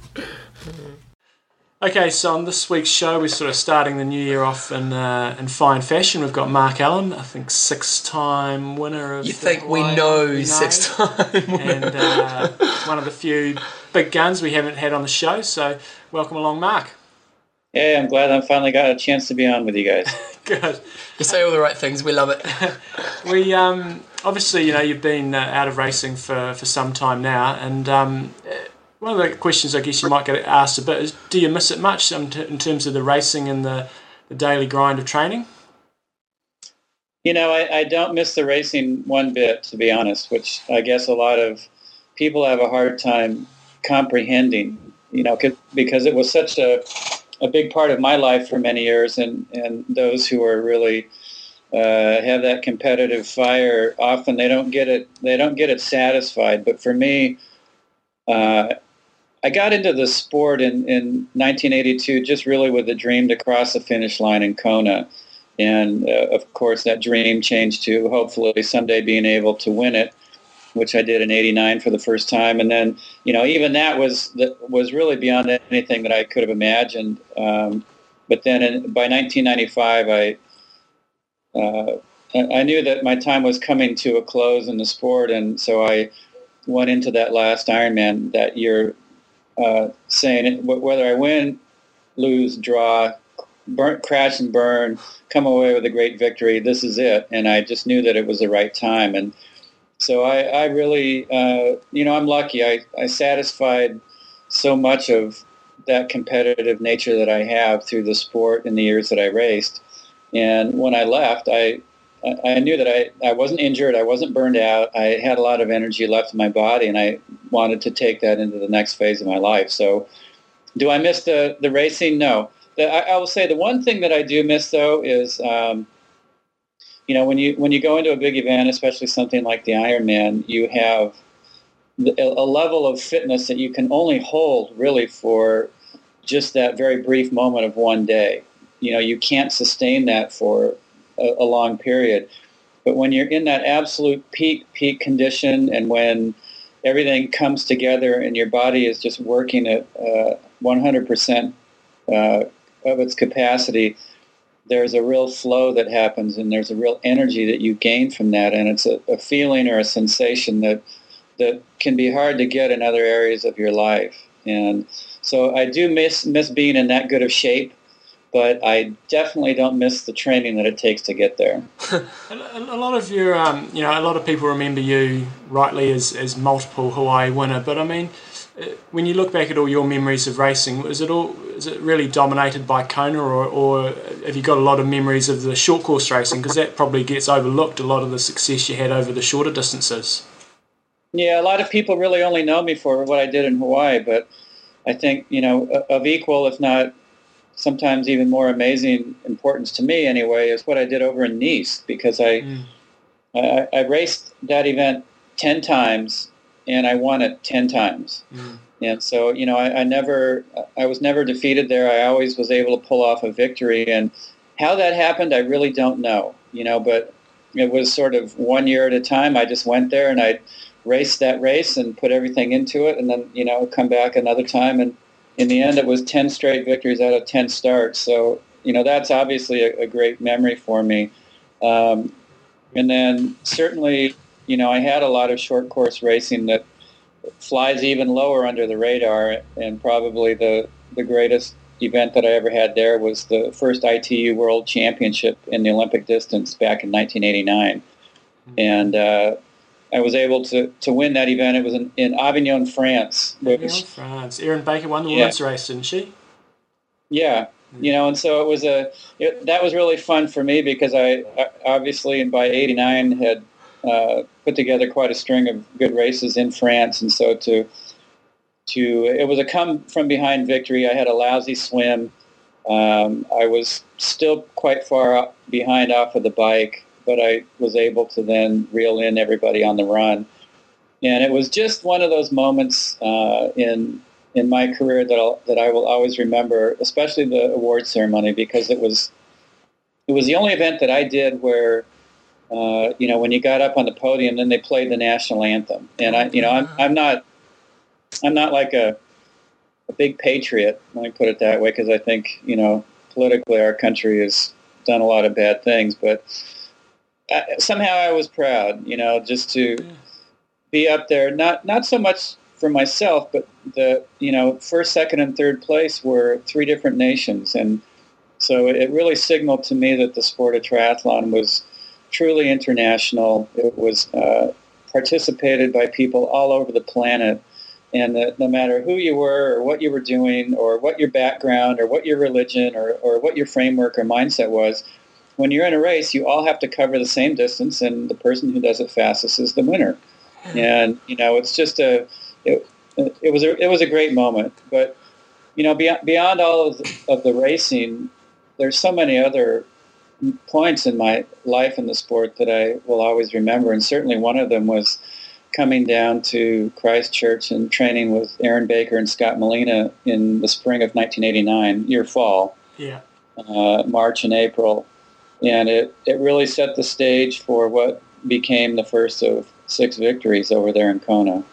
Okay, so on this week's show, we're sort of starting the new year off in uh, in fine fashion. We've got Mark Allen, I think six-time winner of you think the we know, know. six-time winner. And uh, one of the few big guns we haven't had on the show, so... Welcome along, Mark. Yeah, I'm glad I finally got a chance to be on with you guys. Good. You say all the right things. We love it. we um, obviously, you know, you've been uh, out of racing for, for some time now, and um, one of the questions I guess you might get asked a bit is, do you miss it much in terms of the racing and the, the daily grind of training? you know, I, I don't miss the racing one bit, to be honest, which I guess a lot of people have a hard time comprehending, you know, because it was such a, a big part of my life for many years. And, and those who are really uh, have that competitive fire, often they don't get it, they don't get it satisfied. But for me, uh, I got into the sport in, in nineteen eighty-two just really with a dream to cross the finish line in Kona. And, uh, of course, that dream changed to hopefully someday being able to win it, which I did in eighty-nine for the first time. And then, you know, even that was that was really beyond anything that I could have imagined. Um, but then in, by nineteen ninety-five, I uh, I knew that my time was coming to a close in the sport. And so I went into that last Ironman that year uh, saying whether I win, lose, draw, burn, crash and burn, come away with a great victory, this is it. And I just knew that it was the right time. And so I, I really, uh, you know, I'm lucky. I, I satisfied so much of that competitive nature that I have through the sport in the years that I raced. And when I left, I I knew that I, I wasn't injured. I wasn't burned out. I had a lot of energy left in my body, and I wanted to take that into the next phase of my life. So do I miss the, the racing? No. The, I, I will say the one thing that I do miss, though, is um, – you know, when you when you go into a big event, especially something like the Ironman, you have a level of fitness that you can only hold really for just that very brief moment of one day. You know, you can't sustain that for a, a long period. But when you're in that absolute peak, peak condition, and when everything comes together and your body is just working at uh, one hundred percent uh, of its capacity, there's a real flow that happens, and there's a real energy that you gain from that, and it's a, a feeling or a sensation that that can be hard to get in other areas of your life. And so I do miss miss being in that good of shape, but I definitely don't miss the training that it takes to get there. A lot of your, um, you know, a lot of people remember you rightly as as multiple Hawaii winner, but I mean, when you look back at all your memories of racing, is it all is it really dominated by Kona, or, or have you got a lot of memories of the short course racing? Because that probably gets overlooked, a lot of the success you had over the shorter distances. Yeah, a lot of people really only know me for what I did in Hawaii, but I think, you know, of equal, if not sometimes even more amazing importance to me anyway, is what I did over in Nice, because I, mm. I, I raced that event ten times. And I won it ten times. Mm. And so, you know, I, I never, I was never defeated there. I always was able to pull off a victory. And how that happened, I really don't know, you know, but it was sort of one year at a time. I just went there and I raced that race and put everything into it. And then, you know, come back another time. And in the end, it was ten straight victories out of ten starts. So, you know, that's obviously a, a great memory for me. Um, and then certainly, you know, I had a lot of short course racing that flies even lower under the radar, and probably the, the greatest event that I ever had there was the first I T U World Championship in the Olympic distance back in nineteen eighty-nine. And uh, I was able to, to win that event. It was in, in Avignon, France. Avignon, which, France. Erin Baker won the yeah. women's race, didn't she? Yeah. You know, and so it was a it, that was really fun for me, because I, I obviously by eighty-nine had – Uh, put together quite a string of good races in France, and so to to it was a come from behind victory. I had a lousy swim. Um, I was still quite far up behind off of the bike, but I was able to then reel in everybody on the run. And it was just one of those moments uh, in in my career that I'll, that I will always remember, especially the award ceremony, because it was it was the only event that I did where. Uh, you know, when you got up on the podium, then they played the national anthem, and I, you know, I'm, I'm not, I'm not like a, a big patriot. Let me put it that way, because I think, you know, politically our country has done a lot of bad things, but I, somehow I was proud, you know, just to yeah. be up there. Not not so much for myself, but the, you know, first, second, and third place were three different nations, and so it really signaled to me that the sport of triathlon was truly international. It was uh, participated by people all over the planet, and that no matter who you were or what you were doing or what your background or what your religion or, or what your framework or mindset was, when you're in a race, you all have to cover the same distance, and the person who does it fastest is the winner. And, you know, it's just a it, it was a it was a great moment. But, you know, beyond, beyond all of the, of the racing, there's so many other points in my life in the sport that I will always remember. And certainly one of them was coming down to Christchurch and training with Aaron Baker and Scott Molina in the spring of nineteen eighty-nine, year fall, yeah, uh, March and April. And it, it really set the stage for what became the first of six victories over there in Kona.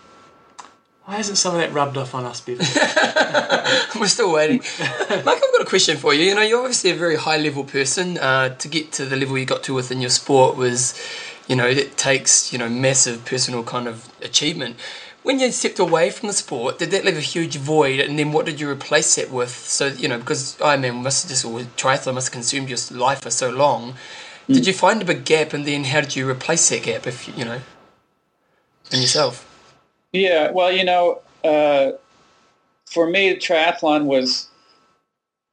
Why hasn't some of that rubbed off on us, Bevan? We're still waiting. Mark, I've got a question for you. You know, you're obviously a very high-level person. Uh, to get to the level you got to within your sport was, you know, it takes, you know, massive personal kind of achievement. When you stepped away from the sport, did that leave a huge void? And then what did you replace that with? So, you know, because Ironman must have just, or triathlon must have consumed your life for so long. Mm. Did you find a big gap? And then how did you replace that gap, if you know, in yourself? Yeah, well, you know, uh, for me, triathlon was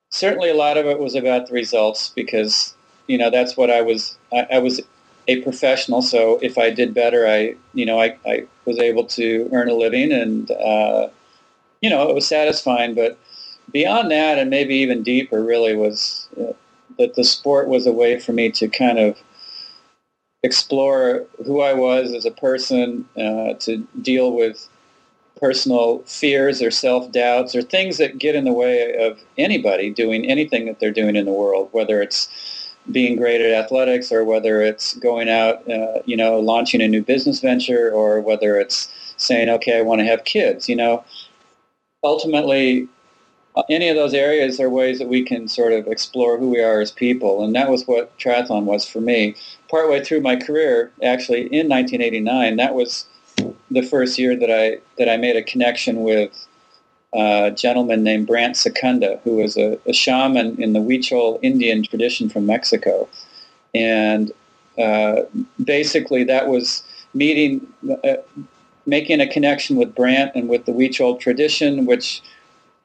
certainly a lot of it was about the results because, you know, that's what I was. I, I was a professional, so if I did better, I, you know, I, I was able to earn a living, and uh, you know, it was satisfying. But beyond that, and maybe even deeper, really was uh, that the sport was a way for me to kind of explore who I was as a person, uh, to deal with personal fears or self-doubts or things that get in the way of anybody doing anything that they're doing in the world, whether it's being great at athletics or whether it's going out, uh, you know, launching a new business venture, or whether it's saying, okay, I want to have kids. You know, ultimately, any of those areas are ways that we can sort of explore who we are as people, and that was what triathlon was for me. Partway through my career, actually in nineteen eighty-nine, that was the first year that I that I made a connection with a gentleman named Brant Secunda, who was a, a shaman in the Huichol Indian tradition from Mexico, and uh, basically that was meeting, uh, making a connection with Brant and with the Huichol tradition, which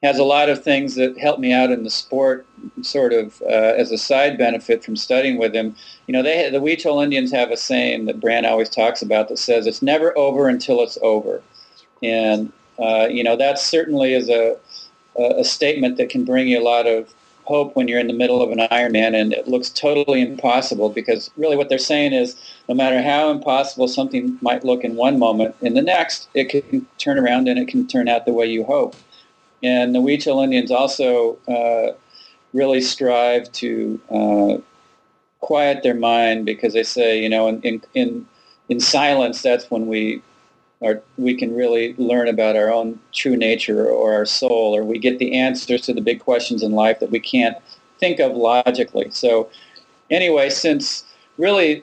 has a lot of things that helped me out in the sport, sort of uh, as a side benefit from studying with him. You know, they the Huichol Indians have a saying that Brant always talks about that says, it's never over until it's over. And, uh, you know, that certainly is a, a statement that can bring you a lot of hope when you're in the middle of an Ironman and it looks totally impossible, because really what they're saying is no matter how impossible something might look in one moment, in the next it can turn around and it can turn out the way you hope. And the Huichol Indians also uh, really strive to uh, quiet their mind, because they say, you know, in, in in in silence, that's when we are we can really learn about our own true nature or our soul, or we get the answers to the big questions in life that we can't think of logically. So, anyway, since really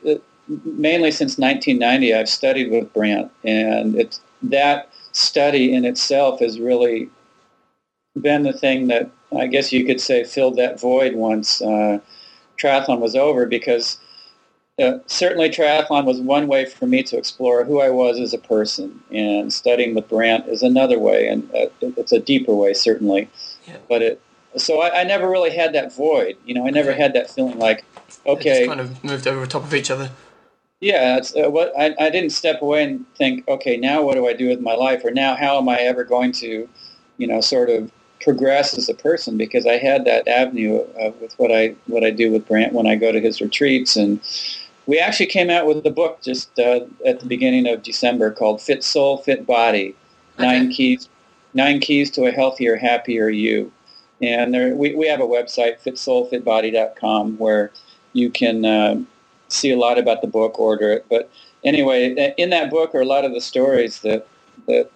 mainly since nineteen ninety, I've studied with Brant, and it's that study in itself is really been the thing that I guess you could say filled that void once uh, triathlon was over, because uh, certainly triathlon was one way for me to explore who I was as a person, and studying with Brant is another way, and uh, it's a deeper way certainly. Yeah. But it so I, I never really had that void. You know, I never okay. had that feeling like okay, just kind of moved over top of each other. Yeah, it's, uh, what I, I didn't step away and think, okay, now what do I do with my life, or now how am I ever going to, you know, sort of progress as a person, because I had that avenue uh, with what I what I do with Brant when I go to his retreats. And we actually came out with a book just uh, at the beginning of December called Fit Soul, Fit Body, Nine okay. Keys Nine Keys to a Healthier, Happier You. And there, we, we have a website, fit soul fit body dot com, where you can uh, see a lot about the book, order it. But anyway, in that book are a lot of the stories that, that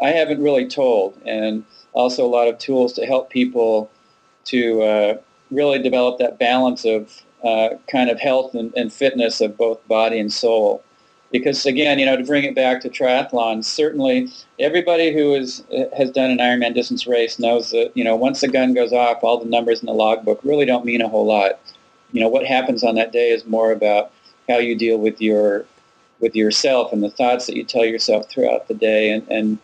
I haven't really told, and also a lot of tools to help people to uh, really develop that balance of uh, kind of health and, and fitness of both body and soul. Because again, you know, to bring it back to triathlon, certainly everybody who is, has done an Ironman distance race knows that, you know, once the gun goes off, all the numbers in the logbook really don't mean a whole lot. You know, what happens on that day is more about how you deal with your with yourself and the thoughts that you tell yourself throughout the day, and, and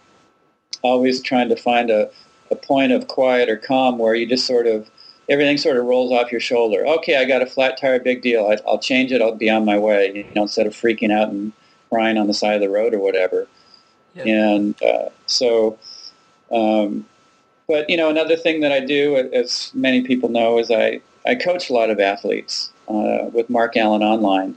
always trying to find a, a point of quiet or calm where you just sort of everything sort of rolls off your shoulder. Okay, I got a flat tire, big deal. I, I'll change it. I'll be on my way, you know, instead of freaking out and crying on the side of the road or whatever. Yeah. And uh, so, um, but, you know, another thing that I do, as many people know, is I, I coach a lot of athletes uh, with Mark Allen Online.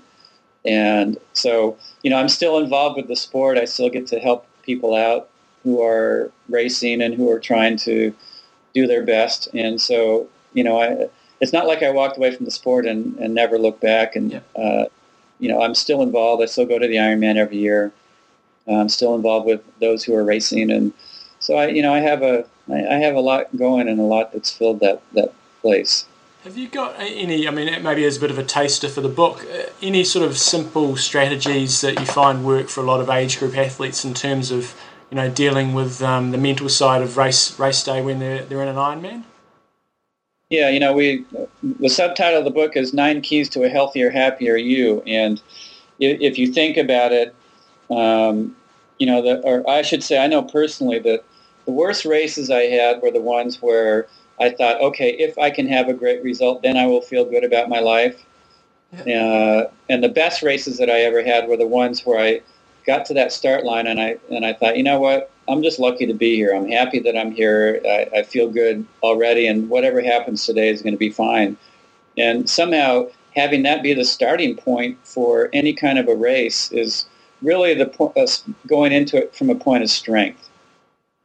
And so, you know, I'm still involved with the sport. I still get to help people out who are racing and who are trying to do their best. And so, you know, I, it's not like I walked away from the sport and, and never looked back. And, yeah. uh, you know, I'm still involved. I still go to the Ironman every year. I'm still involved with those who are racing. And so, I, you know, I have a I have a lot going and a lot that's filled that, that place. Have you got any, I mean, it maybe is a bit of a taster for the book, any sort of simple strategies that you find work for a lot of age group athletes in terms of, you know, dealing with um, the mental side of race race day when they're, they're in an Ironman? Yeah, you know, we the subtitle of the book is Nine Keys to a Healthier, Happier You. And if you think about it, um, you know, the, or I should say, I know personally that the worst races I had were the ones where I thought, okay, if I can have a great result, then I will feel good about my life. Uh, and the best races that I ever had were the ones where I got to that start line and I and I thought, you know what, I'm just lucky to be here. I'm happy that I'm here. I, I feel good already, and whatever happens today is going to be fine. And somehow having that be the starting point for any kind of a race is really the po- us going into it from a point of strength,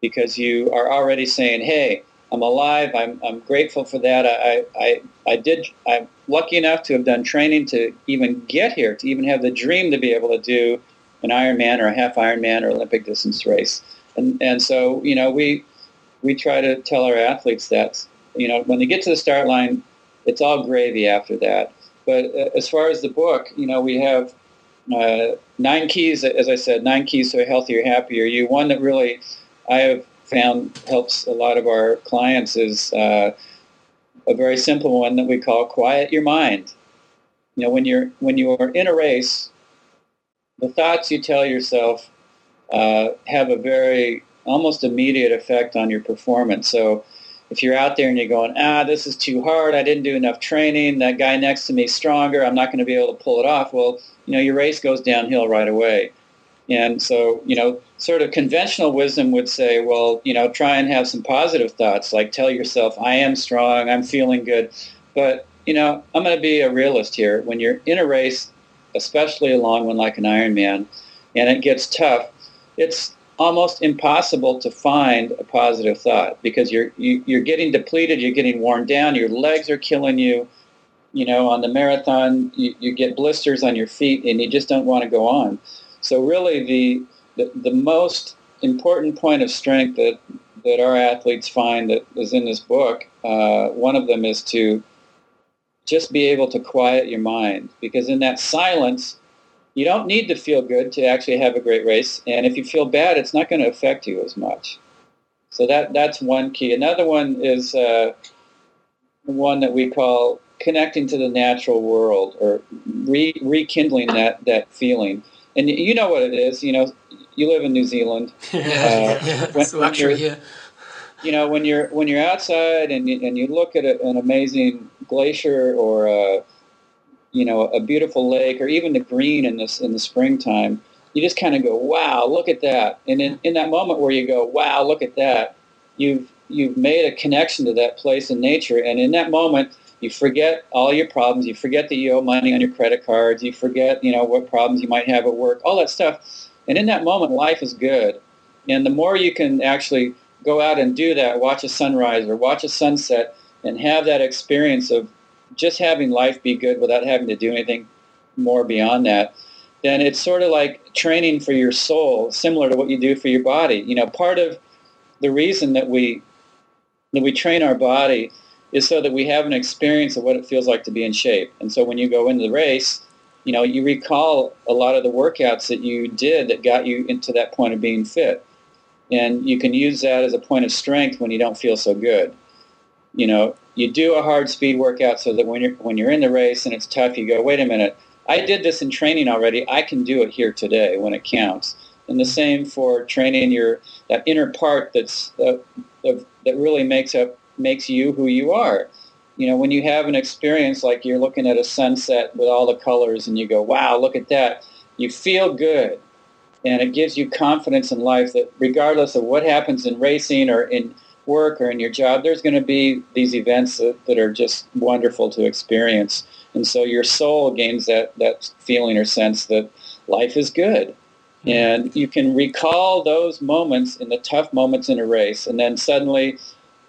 because you are already saying, hey, I'm alive. I'm I'm grateful for that. I, I I did. I'm lucky enough to have done training to even get here, to even have the dream to be able to do an Ironman or a half Ironman or Olympic distance race. And and so, you know, we we try to tell our athletes that, you know, when they get to the start line, it's all gravy after that. But as far as the book, you know, we have uh, nine keys, as I said, nine keys to a healthier, happier you. One that really I have found helps a lot of our clients is uh, a very simple one that we call quiet your mind. You know, when you're when you are in a race, the thoughts you tell yourself uh, have a very almost immediate effect on your performance. So if you're out there and you're going, ah, this is too hard, I didn't do enough training, that guy next to me is stronger, I'm not going to be able to pull it off, well, you know, your race goes downhill right away. And so, you know, sort of conventional wisdom would say, well, you know, try and have some positive thoughts, like tell yourself, I am strong, I'm feeling good. But, you know, I'm going to be a realist here. When you're in a race, especially a long one like an Ironman, and it gets tough, it's almost impossible to find a positive thought, because you're you, you're getting depleted, you're getting worn down, your legs are killing you. You know, on the marathon, you, you get blisters on your feet, and you just don't want to go on. So really the, the the most important point of strength that, that our athletes find that is in this book, uh, one of them is to just be able to quiet your mind, because in that silence, you don't need to feel good to actually have a great race. And if you feel bad, it's not going to affect you as much. So that that's one key. Another one is uh, one that we call connecting to the natural world, or re- rekindling that, that feeling. And you know what it is. You know, you live in New Zealand. Yeah, uh, yeah it's when, luxury here. You know, when you're when you're outside and you, and you look at a, an amazing glacier or a, you know, a beautiful lake, or even the green in this in the springtime, you just kind of go, "Wow, look at that!" And in, in that moment where you go, "Wow, look at that," you've you've made a connection to that place in nature, and in that moment, you forget all your problems. You forget that you owe money on your credit cards. You forget, you know, what problems you might have at work, all that stuff. And in that moment, life is good. And the more you can actually go out and do that, watch a sunrise or watch a sunset, and have that experience of just having life be good without having to do anything more beyond that, then it's sort of like training for your soul, similar to what you do for your body. You know, part of the reason that we that we train our body is so that we have an experience of what it feels like to be in shape. And so when you go into the race, you know, you recall a lot of the workouts that you did that got you into that point of being fit. And you can use that as a point of strength when you don't feel so good. You know, you do a hard speed workout so that when you're when you're in the race and it's tough, you go, wait a minute, I did this in training already. I can do it here today when it counts. And the same for training your that inner part that's uh, of, that really makes up makes you who you are. you know, when you have an experience like you're looking at a sunset with all the colors and you go, wow, look at that, you feel good. And it gives you confidence in life that regardless of what happens in racing or in work or in your job, there's going to be these events that, that are just wonderful to experience. And so your soul gains that, that feeling or sense that life is good. And you can recall those moments, in the tough moments in a race, and then suddenly,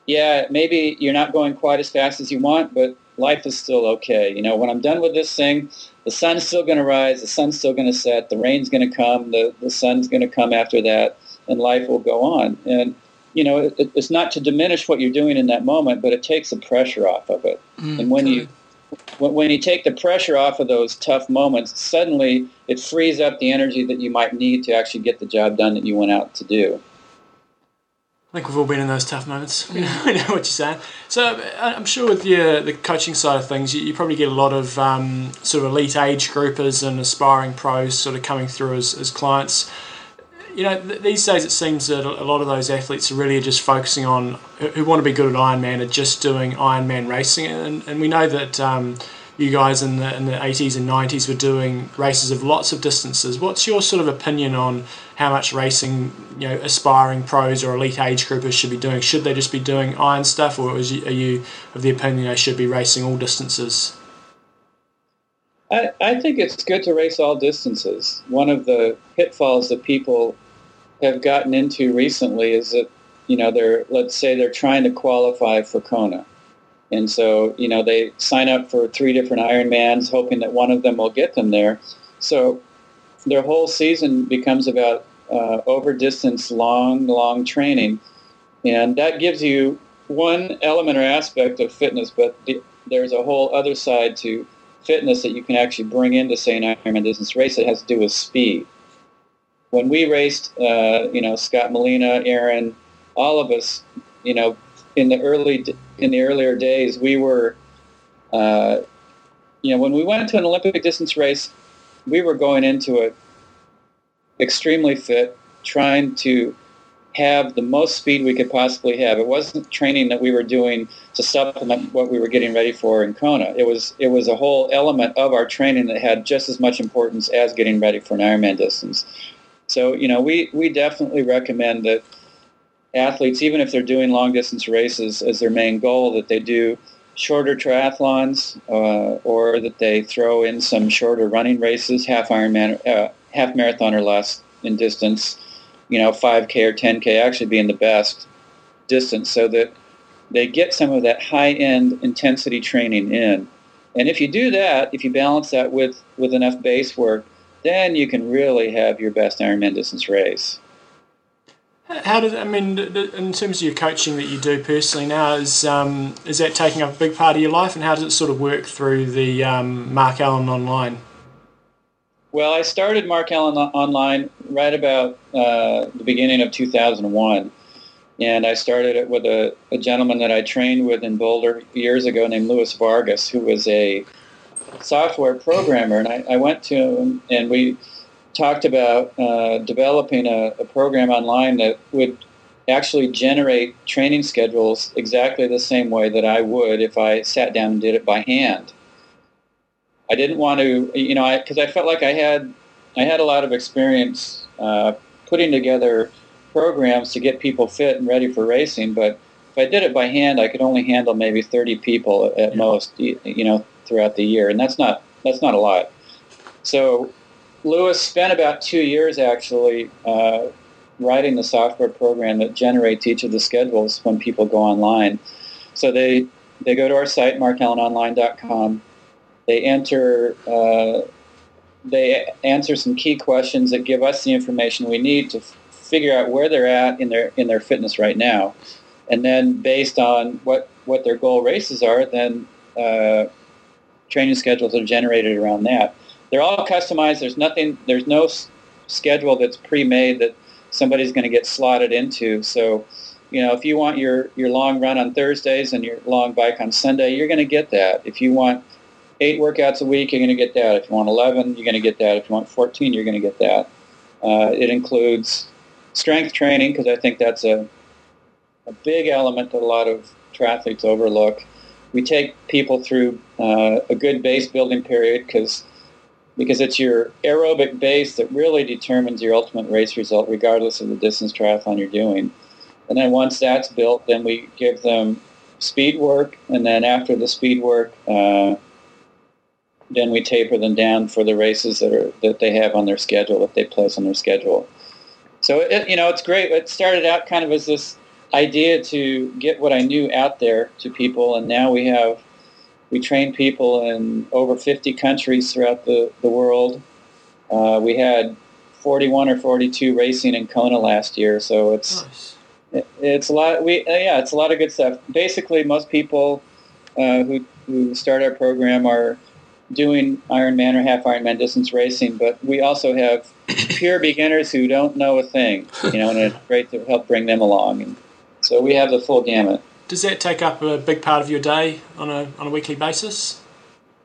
yeah, maybe you're not going quite as fast as you want, but life is still okay. You know, when I'm done with this thing, the sun's still going to rise, the sun's still going to set, the rain's going to come, the, the sun's going to come after that, and life will go on. And, you know, it, it's not to diminish what you're doing in that moment, but it takes the pressure off of it. Mm, and when you... When you take the pressure off of those tough moments, suddenly it frees up the energy that you might need to actually get the job done that you went out to do. I think we've all been in those tough moments. We know, we know what you're saying. So I'm sure with your, the coaching side of things, you, you probably get a lot of um, sort of elite age groupers and aspiring pros sort of coming through as, as clients. You know, th- these days it seems that a lot of those athletes really are just focusing on, who, who want to be good at Ironman, are just doing Ironman racing. And, and we know that um, you guys in the, in the eighties and nineties were doing races of lots of distances. What's your sort of opinion on how much racing, you know, aspiring pros or elite age groupers should be doing? Should they just be doing iron stuff, or is, are you of the opinion they should be racing all distances? I, I think it's good to race all distances. One of the pitfalls that people have gotten into recently is that, you know, they're, let's say they're trying to qualify for Kona. And so, you know, they sign up for three different Ironmans hoping that one of them will get them there. So their whole season becomes about uh, over-distance, long, long training. And that gives you one element or aspect of fitness, but the, there's a whole other side to fitness that you can actually bring into, say, an Ironman distance race that has to do with speed. When we raced, uh, you know, Scott Molina, Aaron, all of us, you know, in the early in the earlier days, we were, uh, you know, when we went to an Olympic distance race, we were going into it extremely fit, trying to have the most speed we could possibly have. It wasn't training that we were doing to supplement what we were getting ready for in Kona. It was it was a whole element of our training that had just as much importance as getting ready for an Ironman distance. So, you know, we, we definitely recommend that athletes, even if they're doing long-distance races as their main goal, that they do shorter triathlons uh, or that they throw in some shorter running races, half Ironman, uh, half marathon or less in distance, you know, five K or ten K actually being the best distance, so that they get some of that high-end intensity training in. And if you do that, if you balance that with, with enough base work, then you can really have your best Ironman distance race. How does, I mean, in terms of your coaching that you do personally now, is um, is that taking up a big part of your life, and how does it sort of work through the um, Mark Allen Online? Well, I started Mark Allen Online right about uh, the beginning of two thousand one, and I started it with a, a gentleman that I trained with in Boulder years ago named Louis Vargas, who was a software programmer, and I, I went to him and we talked about uh, developing a, a program online that would actually generate training schedules exactly the same way that I would if I sat down and did it by hand. I didn't want to, you know, because I, I felt like I had I had a lot of experience uh, putting together programs to get people fit and ready for racing, but if I did it by hand, I could only handle maybe thirty people at yeah. most, you know, throughout the year, and that's not that's not a lot. So Lewis spent about two years actually uh, writing the software program that generates each of the schedules when people go online. So they they go to our site, mark allen online dot com. They enter uh, they answer some key questions that give us the information we need to f- figure out where they're at in their in their fitness right now, and then based on what what their goal races are, then uh, training schedules are generated around that. They're all customized. There's nothing. There's no s- schedule that's pre-made that somebody's going to get slotted into. So, you know, if you want your, your long run on Thursdays and your long bike on Sunday, you're going to get that. If you want eight workouts a week, you're going to get that. If you want eleven, you're going to get that. If you want fourteen, you're going to get that. Uh, it includes strength training, because I think that's a a big element that a lot of triathletes overlook. we take people through uh, a good base building period because because it's your aerobic base that really determines your ultimate race result, regardless of the distance triathlon you're doing. And then once that's built, then we give them speed work, and then after the speed work, uh, then we taper them down for the races that are that they have on their schedule, that they place on their schedule. So, it, you know, it's great. It started out kind of as this idea to get what I knew out there to people, and now we have we train people in over fifty countries throughout the, the world. Uh, we had forty-one or forty-two racing in Kona last year, so it's nice. it, it's a lot. We uh, yeah, it's a lot of good stuff. Basically, most people uh, who who start our program are doing Ironman or half Ironman distance racing, but we also have pure beginners who don't know a thing, you know, and it's great to help bring them along. And so we have the full gamut. Does that take up a big part of your day on a on a weekly basis?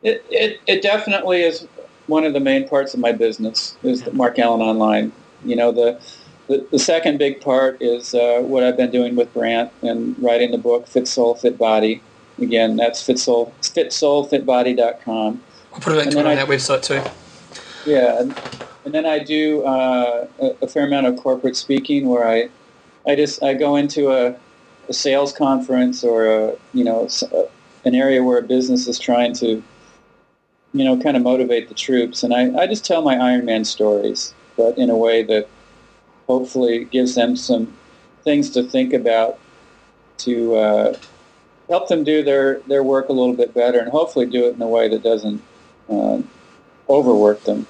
It it, it definitely is one of the main parts of my business, is the Mark Allen Online. You know, the the, the second big part is uh, what I've been doing with Brant and writing the book, Fit Soul, Fit Body. Again, that's FitSoul, fit soul fit body dot com. I'll put a link to it on that website too. Yeah, and, and then I do uh, a, a fair amount of corporate speaking, where I, I just I go into a, a sales conference or a you know a, an area where a business is trying to, you know, kind of motivate the troops, and I, I just tell my Ironman stories, but in a way that hopefully gives them some things to think about to uh, help them do their, their work a little bit better, and hopefully do it in a way that doesn't uh, overwork them.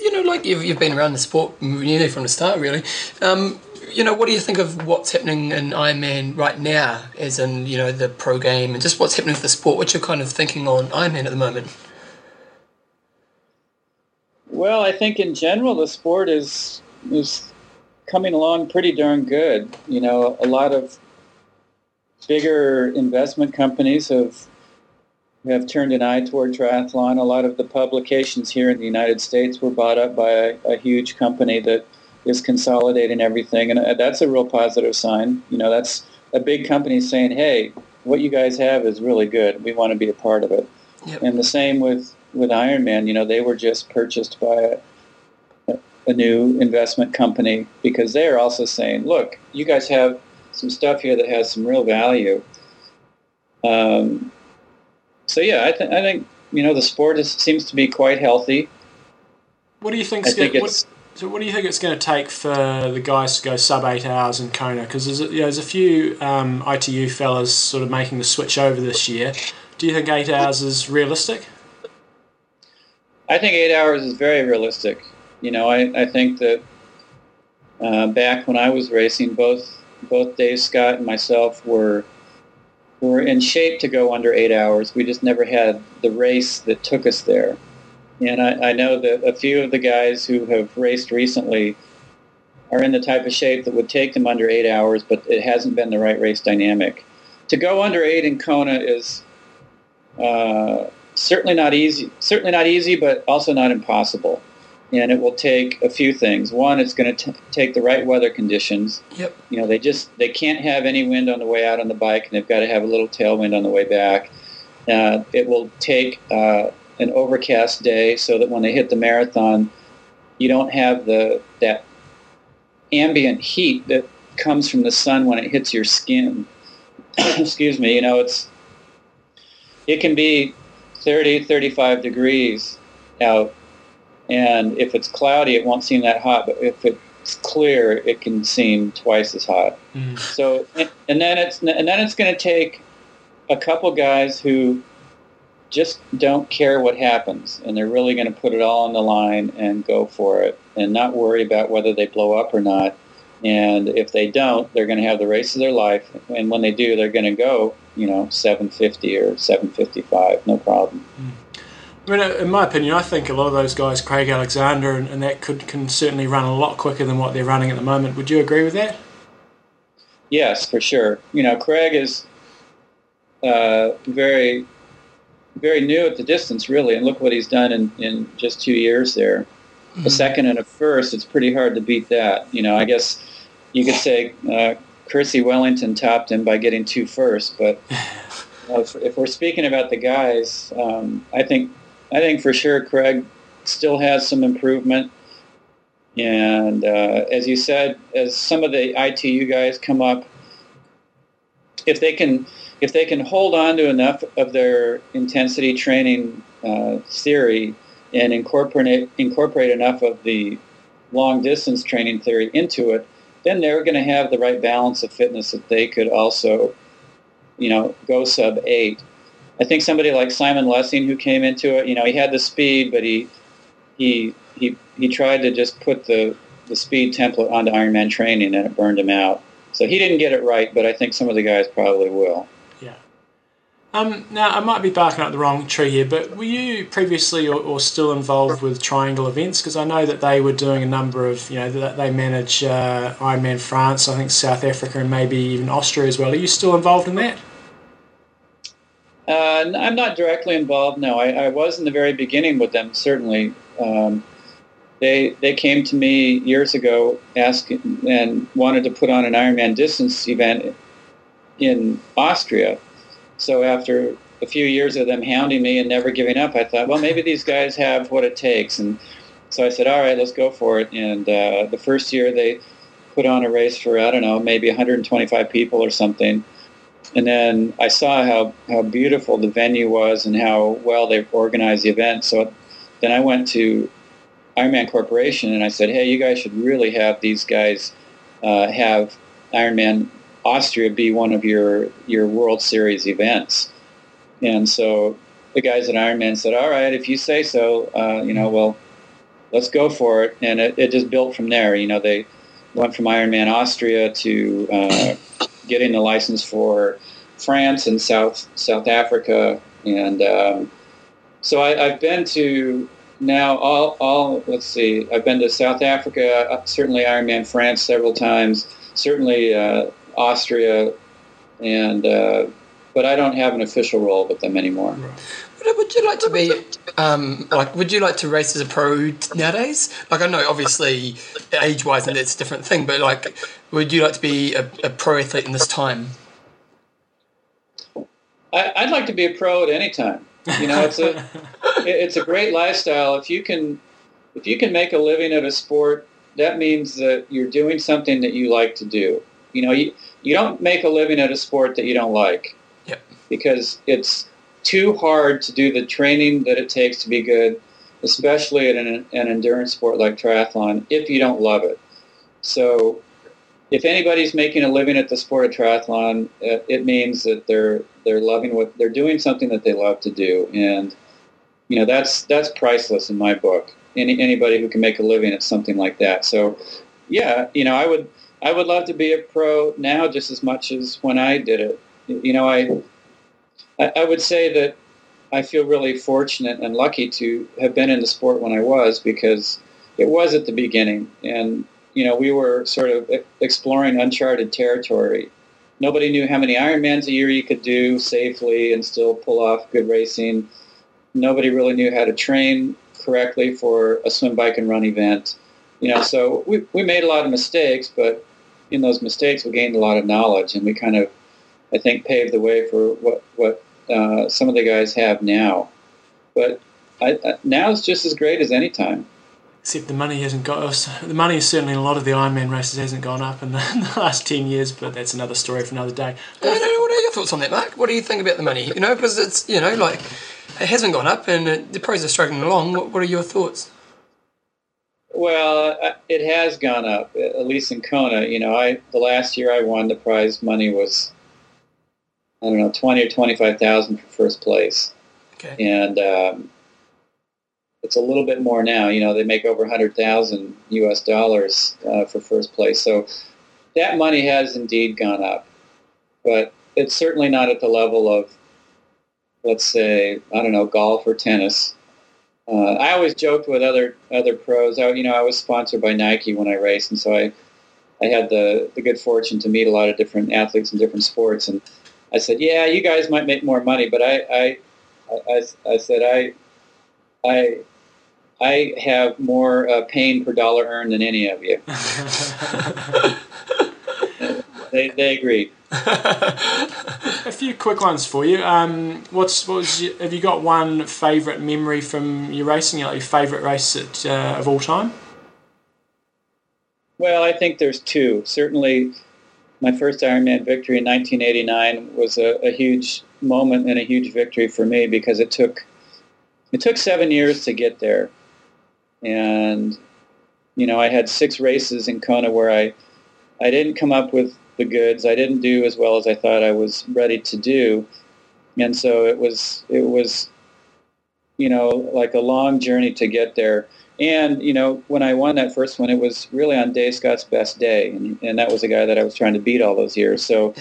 You know, like you've, you've been around the sport nearly from the start, really. Um, you know, what do you think of what's happening in Ironman right now, as in, you know, the pro game and just what's happening with the sport? What's your kind of thinking on Ironman at the moment? Well, I think in general the sport is is coming along pretty darn good. You know, a lot of bigger investment companies have have turned an eye toward triathlon. A lot of the publications here in the United States were bought up by a, a huge company that is consolidating everything, and that's a real positive sign. You know, that's a big company saying, hey, what you guys have is really good. We want to be a part of it. Yep. And the same with, with Ironman. You know, they were just purchased by a, a new investment company because they're also saying, look, you guys have some stuff here that has some real value. Um, so yeah, I, th- I think you know the sport is, seems to be quite healthy. What do you think? Think what, so what do you think it's going to take for the guys to go sub eight hours in Kona? Because there's, you know, there's a few um, I T U fellas sort of making the switch over this year. Do you think eight hours is realistic? I think eight hours is very realistic. You know, I, I think that uh, back when I was racing, both. Both Dave Scott and myself were were in shape to go under eight hours. We just never had the race that took us there. And I, I know that a few of the guys who have raced recently are in the type of shape that would take them under eight hours, but it hasn't been the right race dynamic. To go under eight in Kona is uh, certainly not easy. Certainly not easy, but also not impossible. And it will take a few things. One, it's going to t- take the right weather conditions. Yep. You know, they just they can't have any wind on the way out on the bike, and they've got to have a little tailwind on the way back. Uh, it will take uh, an overcast day so that when they hit the marathon, you don't have the that ambient heat that comes from the sun when it hits your skin. Excuse me. You know, it's it can be thirty, thirty-five degrees out. And if it's cloudy, it won't seem that hot. But if it's clear, it can seem twice as hot. Mm. So, and then it's and then it's going to take a couple guys who just don't care what happens, and they're really going to put it all on the line and go for it, and not worry about whether they blow up or not. And if they don't, they're going to have the race of their life. And when they do, they're going to go, you know, seven fifty or seven fifty-five, no problem. Mm. I mean, in my opinion, I think a lot of those guys, Craig Alexander, and, and that could can certainly run a lot quicker than what they're running at the moment. Would you agree with that? Yes, for sure. You know, Craig is uh, very, very new at the distance, really, and look what he's done in, in just two years there. Mm-hmm. A second and a first, it's pretty hard to beat that. You know, I guess you could say uh, Chrissy Wellington topped him by getting two firsts, but Uh, if, if we're speaking about the guys, um, I think I think for sure Craig still has some improvement. And uh, as you said, as some of the I T U guys come up, if they can if they can hold on to enough of their intensity training uh, theory and incorporate incorporate enough of the long distance training theory into it, then they're going to have the right balance of fitness that they could also, you know, go sub eight. I think somebody like Simon Lessing, who came into it, you know, he had the speed, but he he he he tried to just put the, the speed template onto Ironman training, and it burned him out. So he didn't get it right, but I think some of the guys probably will. Yeah. Um, now, I might be barking up the wrong tree here, but were you previously or, or still involved with Triangle Events? Because I know that they were doing a number of, you know, that they manage uh, Ironman France, I think South Africa, and maybe even Austria as well. Are you still involved in that? Uh, I'm not directly involved, no. I, I was in the very beginning with them, certainly. Um, They they came to me years ago asking and wanted to put on an Ironman distance event in Austria. So after a few years of them hounding me and never giving up, I thought, well, maybe these guys have what it takes. And so I said, all right, let's go for it. And uh, the first year they put on a race for, I don't know, maybe one hundred twenty-five people or something. And then I saw how, how beautiful the venue was and how well they organized the event. So then I went to Ironman Corporation, and I said, hey, you guys should really have these guys uh, have Ironman Austria be one of your, your World Series events. And so the guys at Ironman said, all right, if you say so, uh, you know, well, let's go for it. And it, it just built from there. You know, they went from Ironman Austria to uh, getting the license for France and South South Africa. And um, so I, I've been to... Now, all, all, let's see, I've been to South Africa, certainly Ironman France several times, certainly uh, Austria, and uh, but I don't have an official role with them anymore. Would, would you like to be, um, like, would you like to race as a pro nowadays? Like, I know, obviously, age-wise, and it's a different thing, but, like, would you like to be a, a pro athlete in this time? I, I'd like to be a pro at any time. You know, it's a it's a great lifestyle. If you can if you can make a living at a sport, that means that you're doing something that you like to do. You know, you, you don't make a living at a sport that you don't like. Yep. Because it's too hard to do the training that it takes to be good, especially in an, an endurance sport like triathlon, if you don't love it. So if anybody's making a living at the sport of triathlon, it means that they're they're loving what they're doing, something that they love to do, and you know that's that's priceless in my book. Any anybody who can make a living at something like that. So, yeah, you know, I would I would love to be a pro now just as much as when I did it. You know, I I would say that I feel really fortunate and lucky to have been in the sport when I was, because it was at the beginning, and you know, we were sort of exploring uncharted territory. Nobody knew how many Ironmans a year you could do safely and still pull off good racing. Nobody really knew how to train correctly for a swim, bike, and run event. You know, so we we made a lot of mistakes, but in those mistakes we gained a lot of knowledge, and we kind of, I think, paved the way for what what uh, some of the guys have now. But I, I, now it's just as great as any time. Except the money hasn't got the money is certainly in a lot of the Ironman races hasn't gone up in the, in the last ten years, but that's another story for another day. No, no, no, what are your thoughts on that, Mark? What do you think about the money? You know, because it's you know like it hasn't gone up, and it, the pros are struggling along. What, what are your thoughts? Well, it has gone up, at least in Kona. You know, I the last year I won, the prize money was I don't know twenty or twenty five thousand for first place, okay, and. Um, It's a little bit more now. You know, they make over one hundred thousand U S dollars uh, for first place. So that money has indeed gone up. But it's certainly not at the level of, let's say, I don't know, golf or tennis. Uh, I always joked with other other pros. I, you know, I was sponsored by Nike when I raced, and so I, I had the, the good fortune to meet a lot of different athletes in different sports. And I said, yeah, you guys might make more money, but I, I, I, I said, I... I I have more uh, pain per dollar earned than any of you. they they agreed. A few quick ones for you. Um, what's what was your, have you got one favourite memory from your racing? Like your favourite race at, uh, of all time? Well, I think there's two. Certainly, my first Ironman victory in nineteen eighty-nine was a, a huge moment and a huge victory for me because it took it took seven years to get there, and you know I had six races in Kona where I I didn't come up with the goods. I didn't do as well as I thought I was ready to do, and so it was it was you know like a long journey to get there. And you know when I won that first one, it was really on Dave Scott's best day, and, and that was a guy that I was trying to beat all those years. So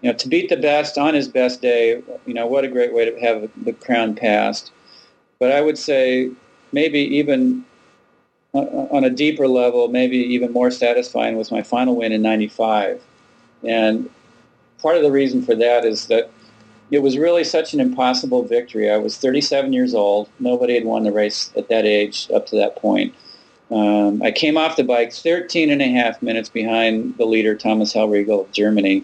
you know to beat the best on his best day, you know what a great way to have the crown passed. But I would say maybe even on a deeper level, maybe even more satisfying was my final win in ninety-five. And part of the reason for that is that it was really such an impossible victory. I was thirty-seven years old. Nobody had won the race at that age up to that point. Um, I came off the bike thirteen and a half minutes behind the leader, Thomas Hellriegel of Germany.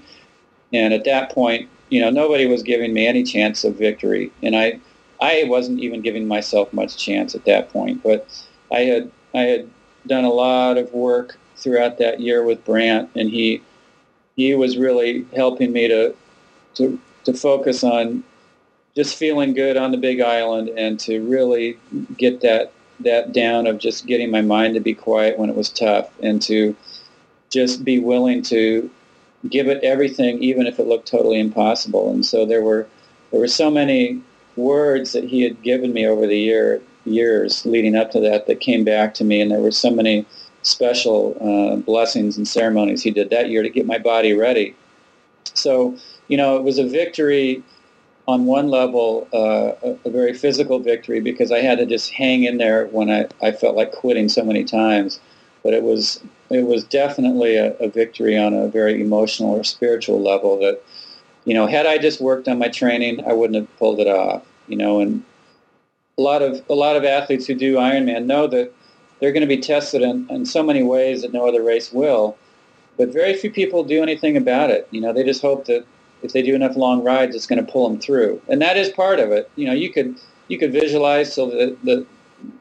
And at that point, you know, nobody was giving me any chance of victory. And I, I wasn't even giving myself much chance at that point. But I had, I had done a lot of work throughout that year with Brandt, and he... He was really helping me to, to to focus on just feeling good on the Big Island and to really get that that down of just getting my mind to be quiet when it was tough and to just be willing to give it everything, even if it looked totally impossible. And so there were there were so many words that he had given me over the year years leading up to that that came back to me, and there were so many special uh, blessings and ceremonies he did that year to get my body ready. So, you know, it was a victory on one level, uh, a, a very physical victory because I had to just hang in there when I, I felt like quitting so many times. But it was it was definitely a, a victory on a very emotional or spiritual level that, you know, had I just worked on my training, I wouldn't have pulled it off. You know, and a lot of a lot of athletes who do Ironman know that they're going to be tested in, in so many ways that no other race will, but very few people do anything about it. You know, they just hope that if they do enough long rides, it's going to pull them through, and that is part of it. You know, you could you could visualize till the, the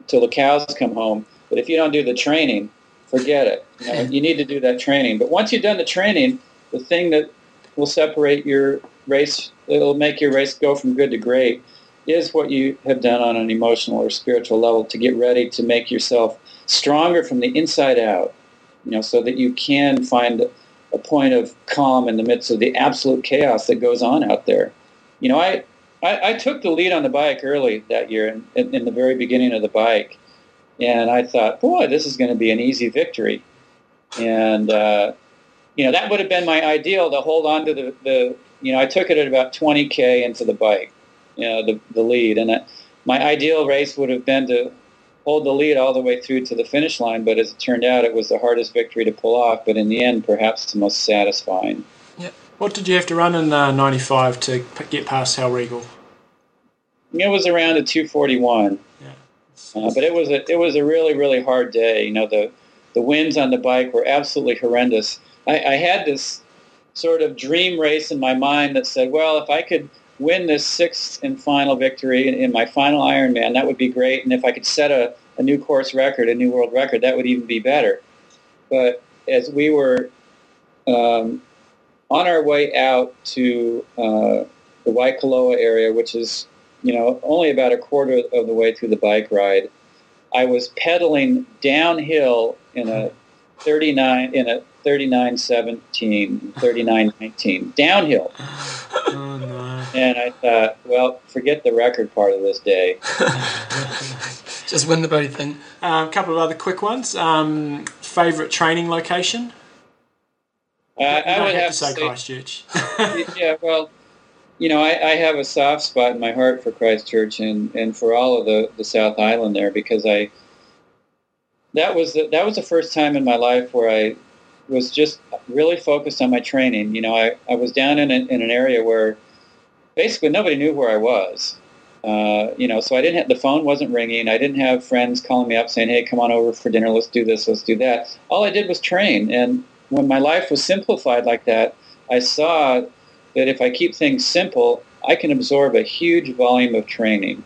till the cows come home, but if you don't do the training, forget it. You know, you need to do that training. But once you've done the training, the thing that will separate your race, it'll make your race go from good to great, is what you have done on an emotional or spiritual level to get ready to make yourself stronger from the inside out, you know, so that you can find a point of calm in the midst of the absolute chaos that goes on out there. You know, I, I, I took the lead on the bike early that year in, in, in the very beginning of the bike, and I thought, boy, this is going to be an easy victory. And, uh, you know, that would have been my ideal to hold on to the, the you know, I took it at about twenty K into the bike. You know, the, the lead. And I, my ideal race would have been to hold the lead all the way through to the finish line, but as it turned out, it was the hardest victory to pull off, but in the end, perhaps the most satisfying. Yeah. What did you have to run in uh, ninety-five to p- get past Hellriegel? It was around a two forty-one. Yeah. Uh, but it was a it was a really, really hard day. You know, the, the winds on the bike were absolutely horrendous. I, I had this sort of dream race in my mind that said, well, if I could win this sixth and final victory in my final Ironman, that would be great. And if I could set a, a new course record, a new world record, that would even be better. But as we were um, on our way out to uh, the Waikoloa area, which is, you know, only about a quarter of the way through the bike ride, I was pedaling downhill in a thirty-nine in a thirty-nine seventeen, thirty-nine nineteen, downhill. Oh, no. And I thought, well, forget the record part of this day. Just win the bloody thing. A um, couple of other quick ones. Um, favorite training location? Uh, I would have, have to say, say Christchurch. Yeah, well, you know, I, I have a soft spot in my heart for Christchurch and, and for all of the, the South Island there because I that was the, that was the first time in my life where I was just really focused on my training. You know, I, I was down in, a, in an area where basically nobody knew where I was. Uh, you know, so I didn't have, the phone wasn't ringing. I didn't have friends calling me up saying, hey, come on over for dinner. Let's do this. Let's do that. All I did was train. And when my life was simplified like that, I saw that if I keep things simple, I can absorb a huge volume of training.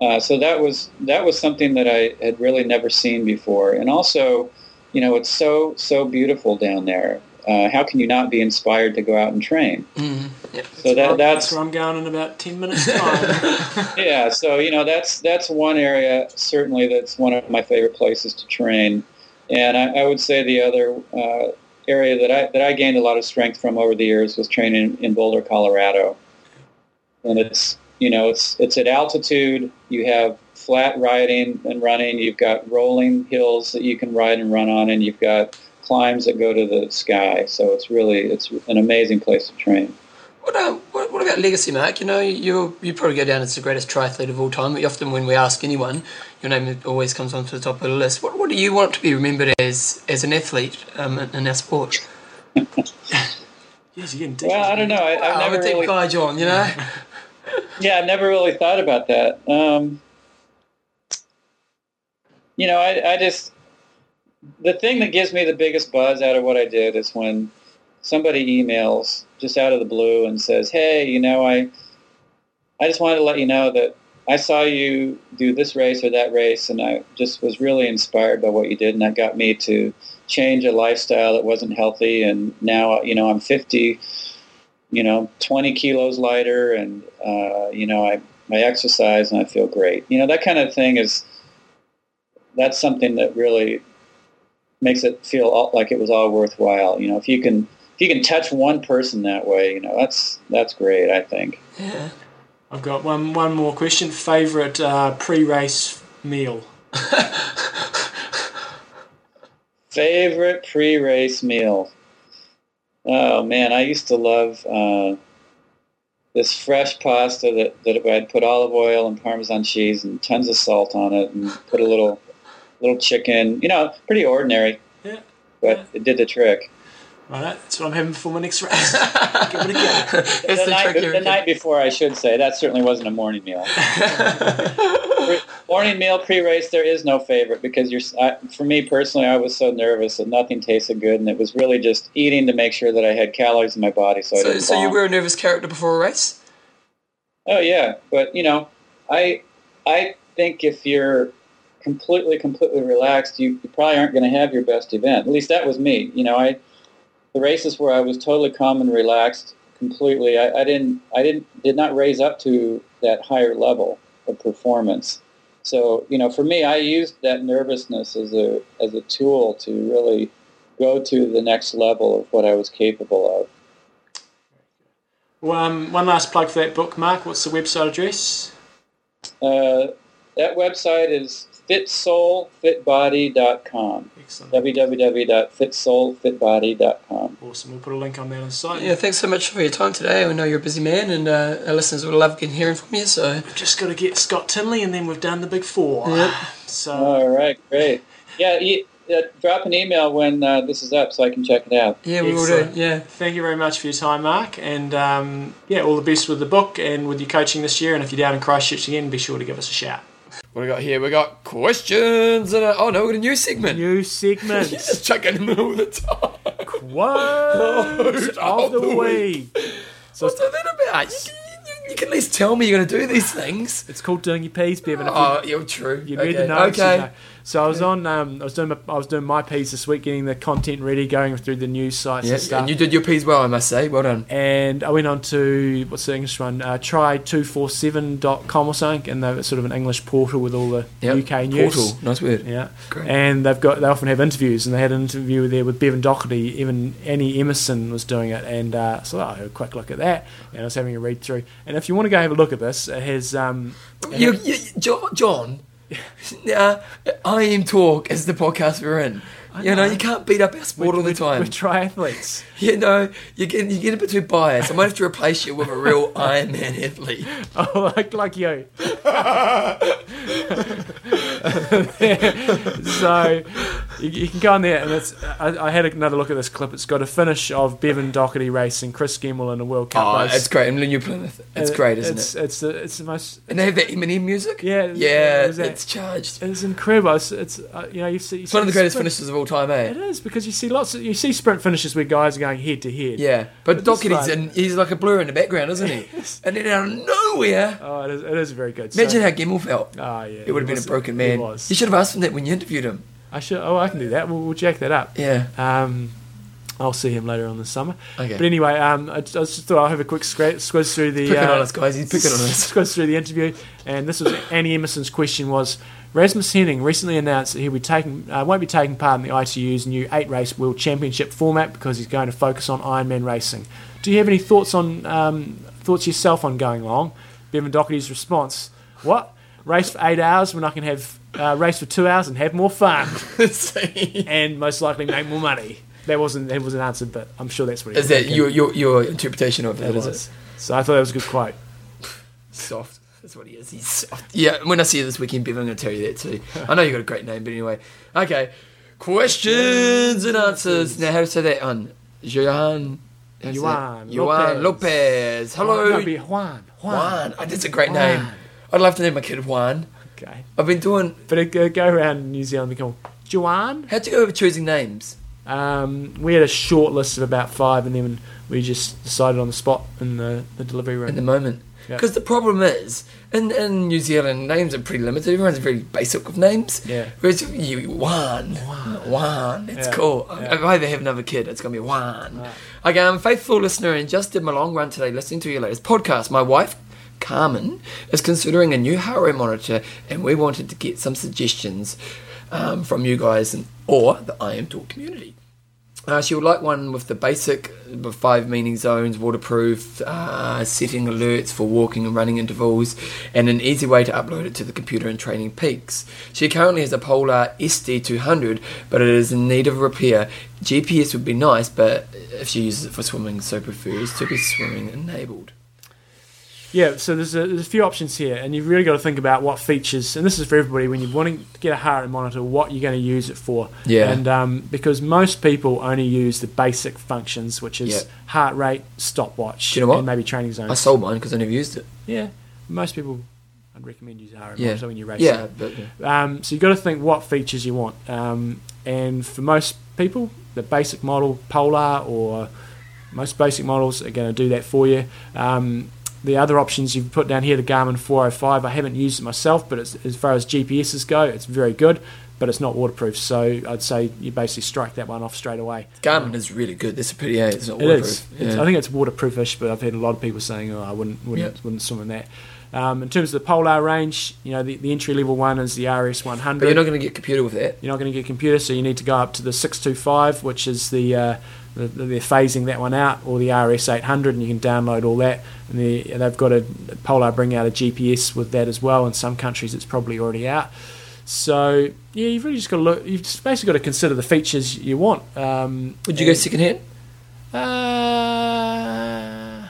Uh, so that was that was something that I had really never seen before. And also, you know, it's so, so beautiful down there. Uh, how can you not be inspired to go out and train? Mm-hmm. Yep. So that, that's where I'm going in about ten minutes time. Yeah, so, you know, that's that's one area, certainly, that's one of my favorite places to train. And I, I would say the other uh, area that I that I gained a lot of strength from over the years was training in Boulder, Colorado. And it's, you know, it's it's at altitude. You have flat riding and running. You've got rolling hills that you can ride and run on, and you've got climbs that go to the sky. So it's really it's an amazing place to train. What um, what, what about legacy, Mark? You know, you you probably go down as the greatest triathlete of all time, but often when we ask anyone, your name always comes onto the top of the list. What what do you want to be remembered as as an athlete um, in our sport? Yes, again, well, I don't know. I, wow, I've never really... Guy John, you know? Yeah, I've never really thought about that. Um, you know, I, I just... The thing that gives me the biggest buzz out of what I did is when somebody emails just out of the blue and says, hey, you know, I I just wanted to let you know that I saw you do this race or that race, and I just was really inspired by what you did, and that got me to change a lifestyle that wasn't healthy, and now, you know, I'm fifty, you know, twenty kilos lighter, and, uh, you know, I, I exercise and I feel great. You know, that kind of thing is, that's something that really makes it feel all, like it was all worthwhile. You know, if you can, if you can touch one person that way, you know, that's, that's great, I think. Yeah. I've got one one more question. Favorite uh, pre-race meal? Favorite pre-race meal? Oh, man, I used to love uh, this fresh pasta that, that I'd put olive oil and Parmesan cheese and tons of salt on it and put a little little chicken. You know, pretty ordinary, yeah, but yeah. It did the trick. All right, that's what I'm having for my next race. Give it a go. the, the, night, the night before, I should say. That certainly wasn't a morning meal. Morning meal, pre-race, there is no favorite because you're. I, for me personally, I was so nervous that nothing tasted good, and it was really just eating to make sure that I had calories in my body. So, so, I didn't so you were a nervous character before a race? Oh, yeah. But, you know, I I think if you're completely, completely relaxed, you, you probably aren't going to have your best event. At least that was me. You know, I... The races where I was totally calm and relaxed completely, I, I didn't, I didn't, did not raise up to that higher level of performance. So, you know, for me, I used that nervousness as a, as a tool to really go to the next level of what I was capable of. Well, um, one last plug for that book, Mark. What's the website address? Uh, that website is fit soul fit body dot com. Excellent. w w w dot fit soul fit body dot com. Awesome. We'll put a link on there on the site. Yeah, thanks so much for your time today. We know you're a busy man, and uh, our listeners would love getting hearing from you. So we've just got to get Scott Tinley, and then we've done the big four. Yep. So all right, great. Yeah, you, uh, drop an email when uh, this is up so I can check it out. Yeah, we Excellent. will do. Yeah. Thank you very much for your time, Mark, and um, yeah, all the best with the book and with your coaching this year. And if you're down in Christchurch again, be sure to give us a shout. What do we got here? We got questions. And a, oh, no, we got a new segment. New segment. He's just chucking in the middle of the time. Quote of the, the week. week. So what's that about? You, you, you can at least tell me you're going to do these things. It's called doing your piece, Bevan. Oh, you, yeah, true. You okay. read the notes. Okay. You know. So I was on. Um, I was doing. My, I was doing my piece this week, getting the content ready, going through the news sites yeah, and stuff. And you did your piece well, I must say. Well done. And I went on to what's the English one? Uh, try two four seven dot com or something, and they're sort of an English portal with all the yep. U K news. Portal, nice word. Yeah. Great. And they've got. They often have interviews, and they had an interview there with Bevan Doherty. Even Annie Emerson was doing it, and uh, so I had a quick look at that, and I was having a read through. And if you want to go have a look at this, it has. Um, you, you, John. John. Yeah, I am talk is the podcast we're in. I you know. know, you can't beat up our sport we're, all the time. We're triathletes. You know, you get you get a bit too biased. I might have to replace you with a real Ironman athlete. Oh, like like you. So you, you can go on there, and it's, I, I had another look at this clip. It's got a finish of Bevan Doherty racing Chris Gemmell in a World Cup oh, race. Oh, it's great. I mean, Plymouth. It's it, great, isn't it's, it? It's the, it's the most. It's, and they have that Eminem music. Yeah, yeah, it's, it's charged. It's incredible. It's, it's uh, you know you see. You it's see one of the greatest sprint. finishes of all time, eh? It is, because you see lots of, you see sprint finishes where guys are going head to head. Yeah, but, but Doherty's like, in, he's like a blur in the background, isn't he? Yes. And then out of nowhere. Oh, it is, it is very good. Imagine so, how Gemmell felt. Oh, yeah. It would have been a broken man. Was. You should have asked him that when you interviewed him. I should. Oh, I can do that. We'll, we'll jack that up. Yeah. Um, I'll see him later on this summer. Okay. But anyway, um, I, I just thought I'll have a quick squ- squiz through the. He's picking uh, on us, guys. He's picking on us. Squiz through the interview, and this was Annie Emerson's question was: Rasmus Henning recently announced that he will be taking, uh, won't be taking part in the I T U's new eight-race World Championship format because he's going to focus on Ironman racing. Do you have any thoughts on um, thoughts yourself on going along? Bevan Doherty's response: What? Race for eight hours when I can have uh, race for two hours and have more fun, and most likely make more money. That wasn't that wasn't answered, but I'm sure that's what. He is was that your, your your interpretation of that? Is it? So I thought that was a good quote. Soft. That's what he is. He's soft. Yeah. When I see you this weekend, Bevan, I'm going to tell you that too. I know you got a great name, but anyway. Okay. Questions and answers. Now, how to say that on Johan? Juan. Juan Lopez. Hello. No, it'd be Juan. Juan. Juan. Oh, that's a great Juan. name. I'd love to name my kid Juan. Okay. I've been doing... But uh, go around New Zealand and become Juan. How'd you go over choosing names? Um, we had a short list of about five, and then we just decided on the spot in the, the delivery room. In the moment. Because yep. the problem is, in, in New Zealand, names are pretty limited. Everyone's very basic with names. Yeah. Whereas you, Juan. Juan. Juan. It's yeah. cool. Yeah. If I ever have another kid, it's going to be Juan. Right. Okay, I'm a faithful listener and just did my long run today listening to your latest podcast. My wife... Carmen is considering a new heart rate monitor, and we wanted to get some suggestions um, from you guys and or the I Am Talk community. Uh, she would like one with the basic, with five meaning zones, waterproof, uh, setting alerts for walking and running intervals, and an easy way to upload it to the computer and training peaks. She currently has a Polar S D two hundred, but it is in need of repair. G P S would be nice, but if she uses it for swimming, so prefers to be swimming enabled. Yeah, so there's a, there's a few options here, and you've really got to think about what features, and this is for everybody, when you're wanting to get a heart rate monitor, what you're going to use it for. Yeah. And um, because most people only use the basic functions, which is yeah. heart rate, stopwatch, you know, and maybe training zones. I sold mine because I never used it. Yeah, most people, I'd recommend using heart rate yeah. monitor when you're racing. Yeah, but, yeah. Um, so you've got to think what features you want. Um, and for most people, the basic model, Polar, or most basic models are going to do that for you. Um The other options you've put down here, the Garmin four oh five, I haven't used it myself, but it's, as far as G P Ses go, it's very good, but it's not waterproof, so I'd say you basically strike that one off straight away. Garmin um, is really good. That's a pretty, yeah, it's not waterproof. It is. Yeah. It's, I think it's waterproofish, but I've had a lot of people saying, oh, I wouldn't wouldn't, yep. wouldn't swim in that. Um, in terms of the Polar range, you know, the, the entry-level one is the R S one hundred. But you're not going to get computer with that. You're not going to get computer, so you need to go up to the six two five, which is the... Uh, they're phasing that one out, or the R S eight hundred, and you can download all that. And they, they've got a Polar bring out a G P S with that as well. In some countries, it's probably already out. So yeah, you've really just got to look. You've just basically got to consider the features you want. Um, Would you and, go secondhand? Uh,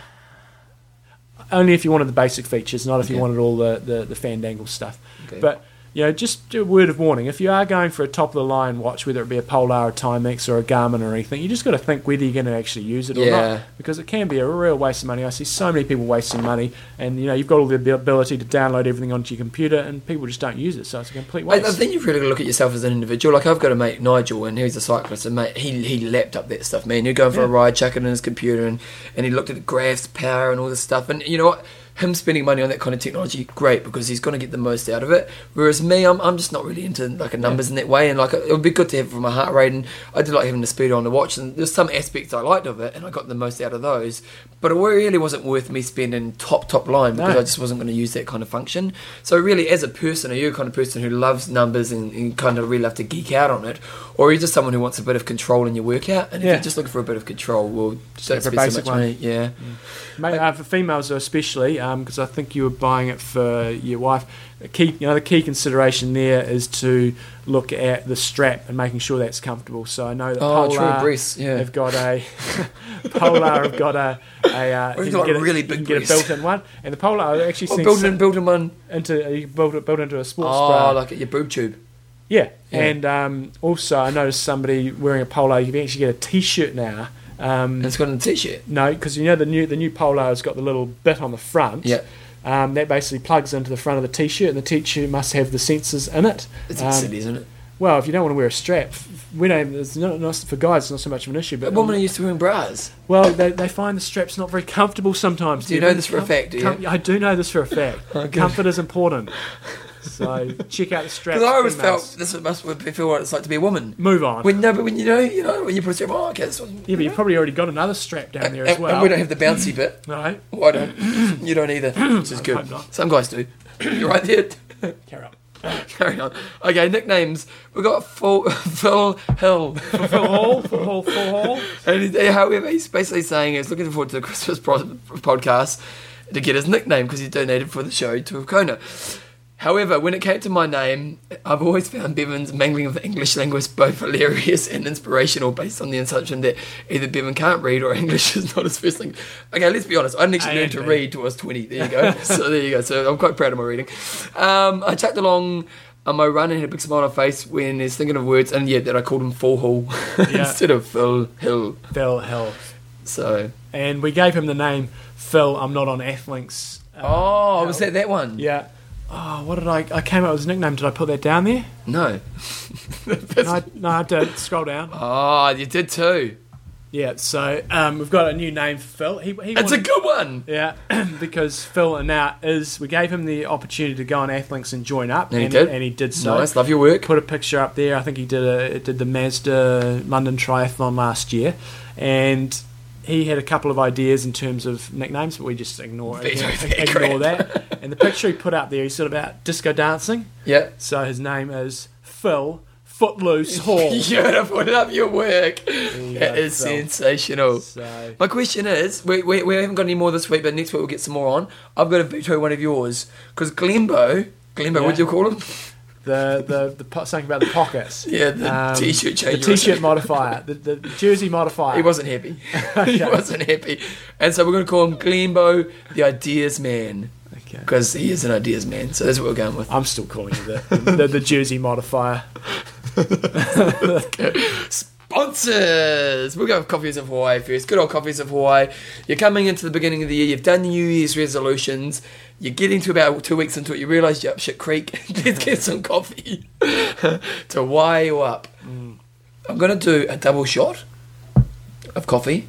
only if you wanted the basic features, not if okay. you wanted all the the, the Fandangle stuff. Okay. But you know, just a word of warning, if you are going for a top-of-the-line watch, whether it be a Polar, a Timex, or a Garmin or anything, you just got to think whether you're going to actually use it yeah. or not, because it can be a real waste of money. I see so many people wasting money, and, you know, you've got all the ability to download everything onto your computer, and people just don't use it, so it's a complete waste. I, I think you've really got to look at yourself as an individual. Like, I've got a mate, Nigel, and he's a cyclist, and, mate, he he lapped up that stuff, man. He'd go for yeah. a ride, chuck it in his computer, and, and he looked at the graphs, power, and all this stuff, and you know what? Him spending money on that kind of technology, great, because he's going to get the most out of it. Whereas me, I'm I'm just not really into like numbers yeah. in that way, and like it would be good to have for my heart rate. And I did like having the speed on the watch, and there's some aspects I liked of it, and I got the most out of those. But it really wasn't worth me spending top top line because no. I just wasn't going to use that kind of function. So really, as a person, are you a kind of person who loves numbers and, and kind of really love to geek out on it, or are you just someone who wants a bit of control in your workout? And yeah. if you're just looking for a bit of control, well, just don't spend so much money. Yeah, yeah. Mate, uh, for females especially. Because um, I think you were buying it for your wife. A key, you know, the key consideration there is to look at the strap and making sure that's comfortable. So I know that oh, Polar breasts, yeah. have got a Polar have got a, a uh, you, can got get a really a, big you can get a built-in one, and the Polar actually oh, built-in built-in one into you built built into a sports bra. Oh, like at your boob tube. Yeah, yeah. And um, also I noticed somebody wearing a polo. You can actually get a T-shirt now. Um, it's got a T-shirt. No, because you know the new the new polo has got the little bit on the front. Yeah. Um, that basically plugs into the front of the T-shirt, and the T-shirt must have the sensors in it. It's um, it, isn't it? Well, if you don't want to wear a strap, we don't. It's not, not for guys. It's not so much of an issue. But, but women um, are used to wearing bras. Well, they they find the straps not very comfortable sometimes. Do you know this for a fact? Com- I do know this for a fact. Oh, comfort is important. So check out the straps. Because I always felt this must feel what it's like to be a woman. Move on. When no, but when you know, you know, when you put a strap, oh, okay, this one. Yeah, but you've probably already got another strap down and, there as well. And we don't have the bouncy bit. No, well, I don't. You don't either, which is I good. Not. Some guys do. You're right there. Carry on. Carry on. Okay, nicknames. We got Phil Hill. Phil Hall. Phil Hall. Phil Hall. And however, he's basically saying he's looking forward to the Christmas podcast to get his nickname because he donated for the show to Kona. However, when it came to my name, I've always found Bevan's mingling of English language both hilarious and inspirational, based on the assumption that either Bevan can't read or English is not his first language. Okay, let's be honest. I didn't actually I learn to read until I was twenty. There you go. So there you go. So I'm quite proud of my reading. Um, I chucked along on my run and had a big smile on my face when he's thinking of words, and yeah, that I called him Phil Hall yeah. instead of Phil Hill. Phil Hill. So. And we gave him the name Phil. I'm not on Athlinks. Um, oh, Hill. Was that that one? Yeah. Oh, what did I... I came up with his nickname. Did I put that down there? No. no, I, no, I had to scroll down. Oh, you did too. Yeah, so um, we've got a new name for Phil. He, he it's wanted, a good one! Yeah, because Phil now is... We gave him the opportunity to go on Athlinks and join up. And, and he did. And he did so. Nice, love your work. Put a picture up there. I think he did a, did the Mazda London Triathlon last year. And... He had a couple of ideas in terms of nicknames, but we just ignore it. Ignore that. And the picture he put up there, he's sort of out disco dancing. Yeah. So his name is Phil Footloose Hall. Beautiful. Love your work. Yeah, that is Phil. Sensational. So. My question is, we, we we haven't got any more this week, but next week we'll get some more on. I've got to veto one of yours because Glenbo, Glenbo, yeah. What do you call him? The, the the something about the pockets. Yeah, the um, t-shirt changer. The t-shirt modifier. The, the jersey modifier. He wasn't happy. Okay. He wasn't happy. And so we're going to call him Glenbo, the ideas man. Okay. Because he is an ideas man. So that's what we're going with. I'm still calling you the, the, the, the jersey modifier. Sponsors! We'll go with Coffees of Hawaii first. Good old Coffees of Hawaii. You're coming into the beginning of the year. You've done the New Year's resolutions. You're getting to about two weeks into it, you realise you're up shit creek. Let's get some coffee to wire you up. Mm. I'm going to do a double shot of coffee.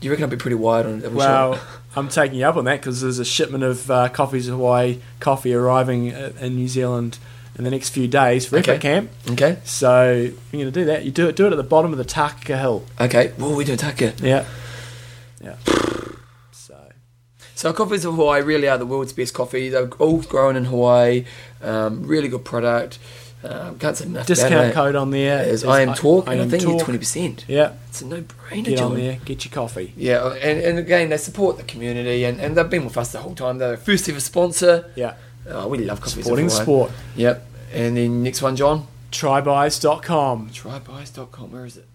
Do you reckon I'll be pretty wired on a double well, shot? Well, I'm taking you up on that because there's a shipment of uh, Coffees of Hawaii coffee arriving in New Zealand in the next few days for Effort Camp. Okay. So if you're going to do that, you do it do it at the bottom of the Takaka Hill. Okay. Well, we do Taka. Yeah. Yeah. So Coffees of Hawaii really are the world's best coffee. They're all grown in Hawaii. Um, really good product. Um, can't say enough. Discount about it. Code on there is I am Talk. I, I, I think it's twenty percent. Yeah, it's a no-brainer. Get on there, get your coffee. Yeah, and, and again they support the community and, and they've been with us the whole time. They're the first ever sponsor. Yeah, oh, we love Coffees supporting of Hawaii. Sport. Yep. And then next one, John. Try Buys dot com. Try Buys dot com. Where is it?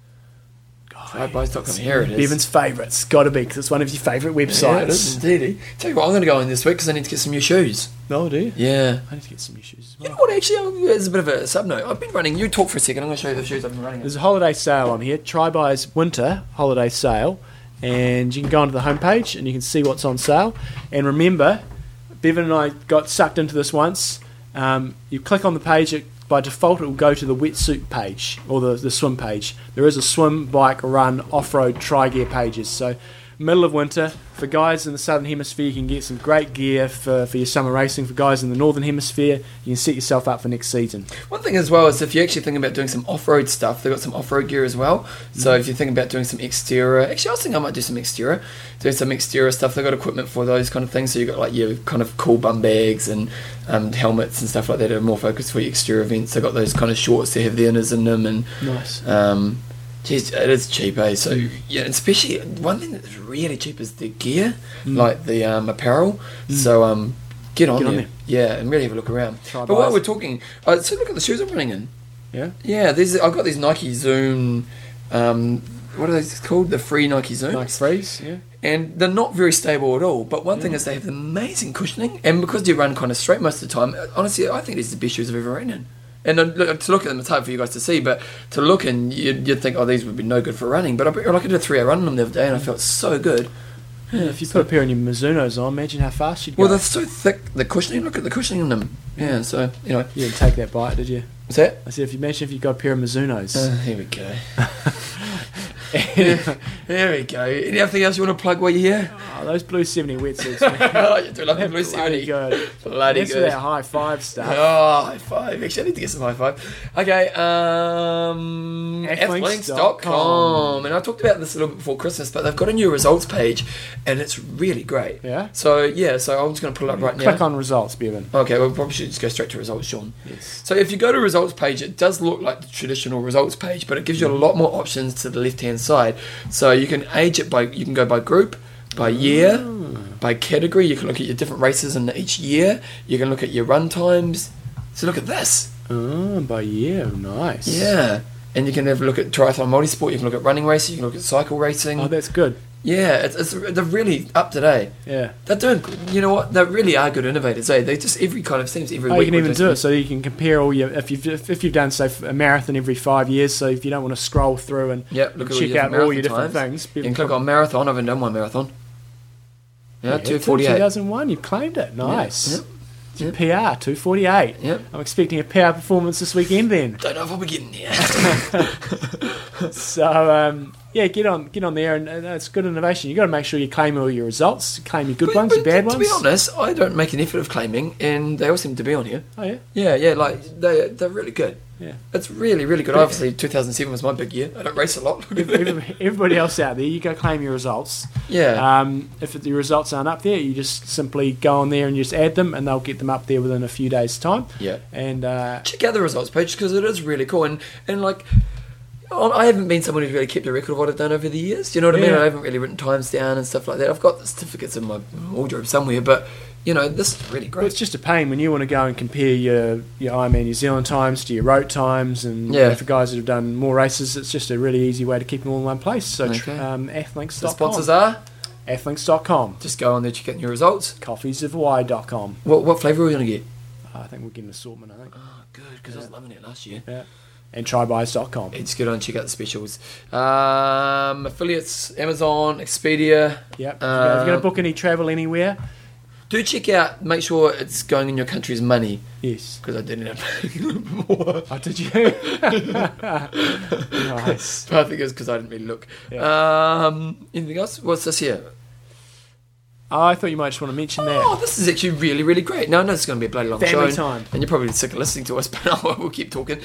TryBuys dot com. Here it is. Bevan's favourite. It's got to be because it's one of your favourite websites. Yeah, indeed. Tell you what, I'm going to go in this week because I need to get some new shoes. No, do you? Yeah. I need to get some new shoes as well. You know what, actually, there's a bit of a sub-note. I've been running. You talk for a second. I'm going to show you the shoes I've been running. There's a holiday sale on here. TryBuys Winter Holiday Sale. And you can go onto the homepage and you can see what's on sale. And remember, Bevan and I got sucked into this once. Um, you click on the page, it by default, it will go to the wetsuit page or the, the swim page. There is a swim, bike, run, off-road, tri-gear pages. So, middle of winter, for guys in the southern hemisphere, you can get some great gear for, for your summer racing. For guys in the northern hemisphere, you can set yourself up for next season. One thing as well is if you're actually thinking about doing some off-road stuff, they've got some off-road gear as well. So, if you're thinking about doing some exterior, actually, I was thinking I might do some exterior, do some exterior stuff. They've got equipment for those kind of things. So, you've got like your kind of cool bum bags and Um, helmets and stuff like that that are more focused for your exterior events. They've got those kind of shorts that have the inners in them and nice. Um, geez, it is cheap, eh? So yeah, especially one thing that's really cheap is the gear, mm. like the um, apparel. Mm. So um, get on, get on there. there, yeah, and really have a look around. Try but while we're talking, uh, so look at the shoes I'm running in. Yeah, yeah. These I've got these Nike Zoom. Um, what are those called? The free Nike Zooms. Nike Freeze, yeah. And they're not very stable at all. But one yeah. thing is they have amazing cushioning. And because they run kind of straight most of the time, honestly, I think these are the best shoes I've ever ran in. And look, to look at them, it's hard for you guys to see, but to look and you'd, you'd think, oh, these would be no good for running. But I, I did a three-hour run on them the other day, and I felt so good. Yeah, if you so, put a pair on your Mizunos on, imagine how fast you'd go. Well, they're so thick, the cushioning. Look at the cushioning on them. Yeah, so, you know. You didn't take that bite, did you? What's that? I said, if you imagine if you got a pair of Mizunos. Uh, here we go. yeah, here we go. Anything else you want to plug while you're here? Oh, those blue seventy wetsuits. Oh, you do love the blue seventy. Bloody good. Bloody That's good. That's that high five stuff. Oh, high five. Actually, I need to get some high five. Okay, um, Athlinks dot com. And I talked about this a little bit before Christmas, but they've got a new results page, and it's really great. Yeah? So, yeah, so I'm just going to pull it up right Click now. Click on results, Bevan. Okay, well, we probably should just go straight to results, Sean. Yes. So if you go to results page, it does look like the traditional results page, but it gives you a lot more options to the left-hand side, so you can age it by you can go by group, by year, mm. by category. You can look at your different races in each year. You can look at your run times. So look at this. Oh, by year, nice. Yeah, and you can have a look at triathlon multisport. You can look at running racing. You can look at cycle racing. Oh, that's good. Yeah, it's, it's they're really up to date. Yeah, they're doing. You know what? They really are good innovators. Eh? They just every kind of seems every. Oh, week you can even do it, it so you can compare all your if you've if, if you've done say a marathon every five years. So if you don't want to scroll through and yep, look check all out all your different times. Things, you can click on marathon. I've been done my marathon. Yeah, yeah two forty eight. Two thousand one. You claimed it. Nice. Yep. Yep. Yep. P R two forty-eight. Yep. I'm expecting a P R performance this weekend then. Don't know if I'll be getting there. So um, yeah, get on get on there and, and it's good innovation. You've got to make sure you claim all your results, claim your good but, ones, but your bad to, ones. To be honest, I don't make an effort of claiming and they all seem to be on here. Oh yeah? Yeah, yeah, like they they're really good. Yeah. It's really, really good. Obviously, two thousand seven was my big year. I don't race a lot. Everybody else out there, you go claim your results. Yeah. Um, if the results aren't up there, you just simply go on there and just add them, and they'll get them up there within a few days' time. Yeah. And uh, check out the results page because it is really cool. And, and like, I haven't been someone who's really kept a record of what I've done over the years. You know what yeah. I mean? I haven't really written times down and stuff like that. I've got the certificates in my wardrobe somewhere, but... You know, this is really great. Well, it's just a pain when you want to go and compare your, your Ironman New Zealand times to your road times, and yeah. you know, for guys that have done more races, it's just a really easy way to keep them all in one place. So, okay. um, athlinks dot com. The sponsors are? athlinks dot com. Just go on there, check out your results. coffees of hawaii dot com. What, what flavour are we going to get? Uh, I think we'll get an assortment, I think. Oh, good, because yeah. I was loving it last year. Yeah. And try buys dot com. It's good on check out the specials. Um, affiliates, Amazon, Expedia. Yep. Um, if you're going to book any travel anywhere... Do check out, make sure it's going in your country's money. Yes. Because I did end up paying a little bit more. Oh, did you? Nice. But I think it was because I didn't really look. Yeah. Um, anything else? What's this here? Oh, I thought you might just want to mention oh, that. Oh, this is actually really, really great. Now, I know it's going to be a bloody long Family show. Time. And you're probably sick of listening to us, but we'll keep talking.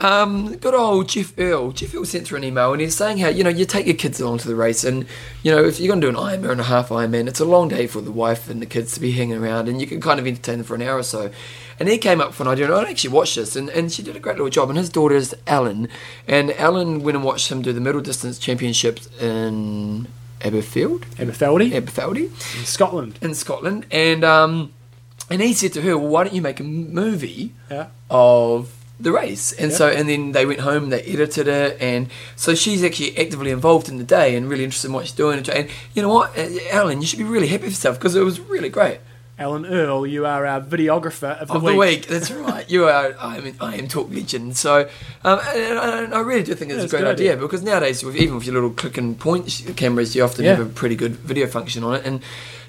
um, good old Jeff Earl. Jeff Earl sent through an email, and he's saying how, you know, you take your kids along to the race, and, you know, if you're going to do an Ironman and a half Ironman, it's a long day for the wife and the kids to be hanging around, and you can kind of entertain them for an hour or so. And he came up for an idea, and I actually watched this, and, and she did a great little job. And his daughter is Alan, and Alan went and watched him do the middle distance championships in... Aberfeldy, Aberfeldy, Aberfeldy, in Scotland, in Scotland, and um, and he said to her, "Well, why don't you make a movie yeah. of the race?" And yeah. so, and then they went home, they edited it, and so she's actually actively involved in the day and really interested in what she's doing. And you know what, Alan, you should be really happy for yourself because it was really great. Alan Earl, you are our videographer of the of week. Of the week, that's right. You are, I mean, I am Talk Legend. So, um, and, and I really do think it's yeah, a great idea, idea because nowadays, with, even with your little click and point cameras, you often yeah. have a pretty good video function on it. And,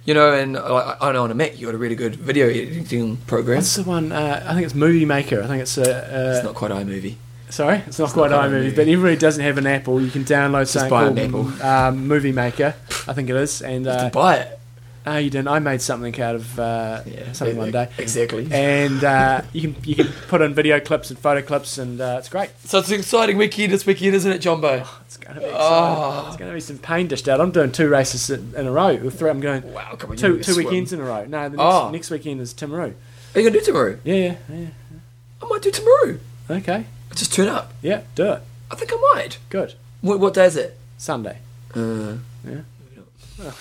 you know, and I, I know on a Mac, you've got a really good video editing program. What's the one? Uh, I think it's Movie Maker. I think it's a. Uh, it's not quite iMovie. Sorry, it's not it's quite not iMovie, but everybody doesn't have an Apple. You can download Just something buy an called Apple. Um, Movie Maker, I think it is. And uh, you have to buy it. No, you didn't. I made something out of uh, yeah, something one day. Exactly. And uh, you can you can put in video clips and photo clips, and uh, it's great. So it's an exciting weekend this weekend, isn't it, Jumbo? Oh, it's going to be exciting. Oh. It's going to be some pain dished out. I'm doing two races in, in a row. Or three. I'm going wow, come on, two, two weekends in a row. No, the next, oh. next weekend is Timaru. Are you going to do Timaru? Yeah, yeah, yeah. I might do Timaru. Okay. Just turn up. Yeah, do it. I think I might. Good. What, what day is it? Sunday. Uh, yeah. Oh.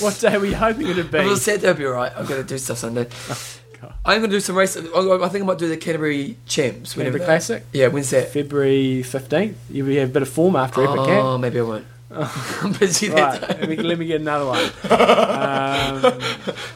What day were you hoping it would be? I was sad that'd be alright. I'm going to do stuff Sunday. Oh, God. I'm going to do some race. I think I might do the Canterbury Champs. Canterbury Classic? Yeah, when's that? February fifteenth. You have a bit of form after oh, Epic Camp. Oh, maybe I won't. Oh, I'm busy right, that day. Let me, let me get another one. Um,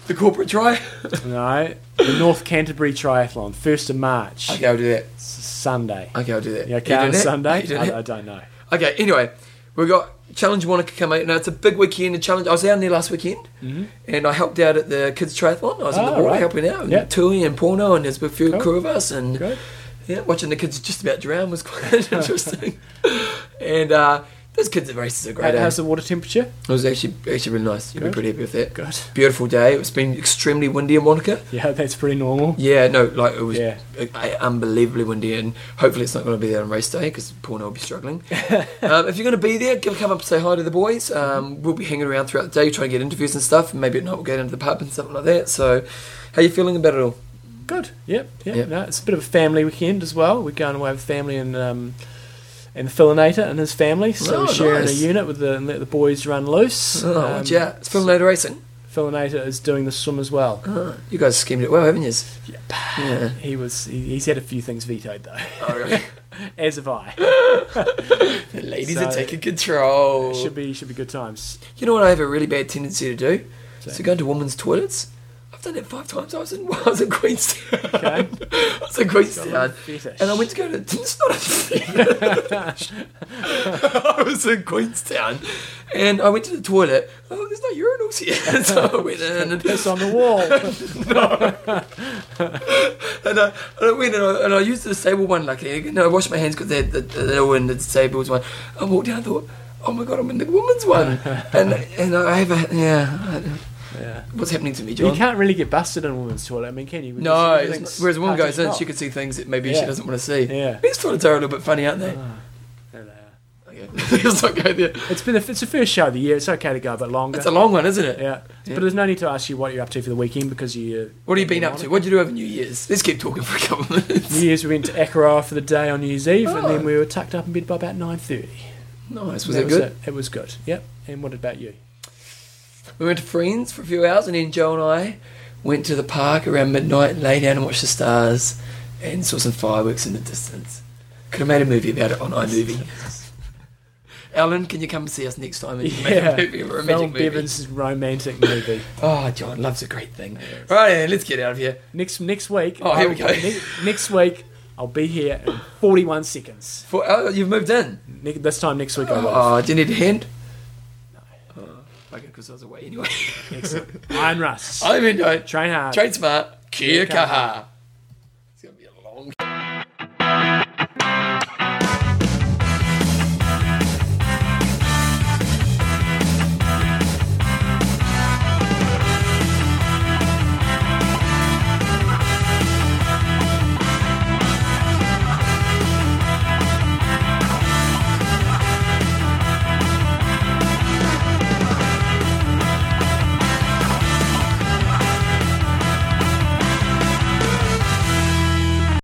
the corporate try? No. The North Canterbury Triathlon, first of March. Okay, I'll do that. It's Sunday. Okay, I'll do that. You okay, you on that? Sunday? You I, I don't know. Okay, anyway, we've got Challenge Wanaka coming. Now, it's a big weekend. The Challenge. I was down there last weekend, mm-hmm. and I helped out at the kids' triathlon. I was oh, in the water right. helping out. Yep. Tui and Porno, and there's a few cool. crew of us. And Good. yeah, watching the kids just about drown was quite interesting. and... uh Those kids' races are great. How's the water temperature? It was actually actually really nice. You'd be pretty happy with that. Good. Beautiful day. It's been extremely windy in Wanaka. Yeah, that's pretty normal. Yeah, no, like it was yeah. unbelievably windy, and hopefully it's not going to be there on race day because Porno will be struggling. um, if you're going to be there, give, come up and say hi to the boys. Um, we'll be hanging around throughout the day trying to get interviews and stuff. And maybe at night we'll go down to the pub and something like that. So, how are you feeling about it all? Good. Yep. Yep. yep. No, it's a bit of a family weekend as well. We're going away with family and. Um, And Philinator and his family, so oh, we're sharing nice. a unit with the and let the boys run loose. Oh, um, watch out. It's Philinator racing. Philinator is doing the swim as well. Oh, you guys schemed it well, haven't you? Yep. Yeah. He was. He, he's had a few things vetoed, though. Oh, really? As have I. The ladies so, are taking control. It should be, should be good times. You know what I have a really bad tendency to do? So, so go into women's toilets. I've done it five times. I was in, I was in Queenstown. Okay. I was in Queenstown. And I went to go to... It's not a fetish. I was in Queenstown. And I went to the toilet. Oh, there's no urinals here. So I went in and... Piss on the wall. no. and, I, and I went and I, and I used the disabled one, luckily. And I washed my hands because they had the, the little and the disabled one. I walked down and thought, oh my God, I'm in the woman's one. and and I have a... Yeah... I, Yeah. What's happening to me, John? You can't really get busted in a woman's toilet, I mean, can you? Because no, it's not, whereas a woman goes in, she can see things that maybe yeah. she doesn't want to see. Yeah. These toilets are a little bit funny, aren't they? Oh, there they are. Okay. Let's not go there. It's been a, it's the first show of the year. It's okay to go a bit longer. It's a long one, isn't it? Yeah. yeah. But there's no need to ask you what you're up to for the weekend because you. What have you been up to? What did you do over New Year's? Let's keep talking for a couple of minutes. New Year's, we went to Akaroa for the day on New Year's Eve, oh. and then we were tucked up in bed by about nine thirty. Nice. Was that, that good? Was it. it was good. Yep. And what about you? We went to Friends for a few hours, and then Joe and I went to the park around midnight and lay down and watched the stars and saw some fireworks in the distance. Could have made a movie about it on iMovie. Alan, can you come and see us next time and yeah. make a movie or a magic movie? Bevan's romantic movie. Oh, John loves a great thing. Yeah, right, then, let's get out of here. Next next week... Oh, here we go. Ne- next week, I'll be here in forty-one seconds. For, oh, you've moved in? Ne- this time next week. Oh, I'll oh do you need a hand? Because I was away anyway. Excellent. Iron Russ. I'm in. Train hard. Train smart. Kia kaha.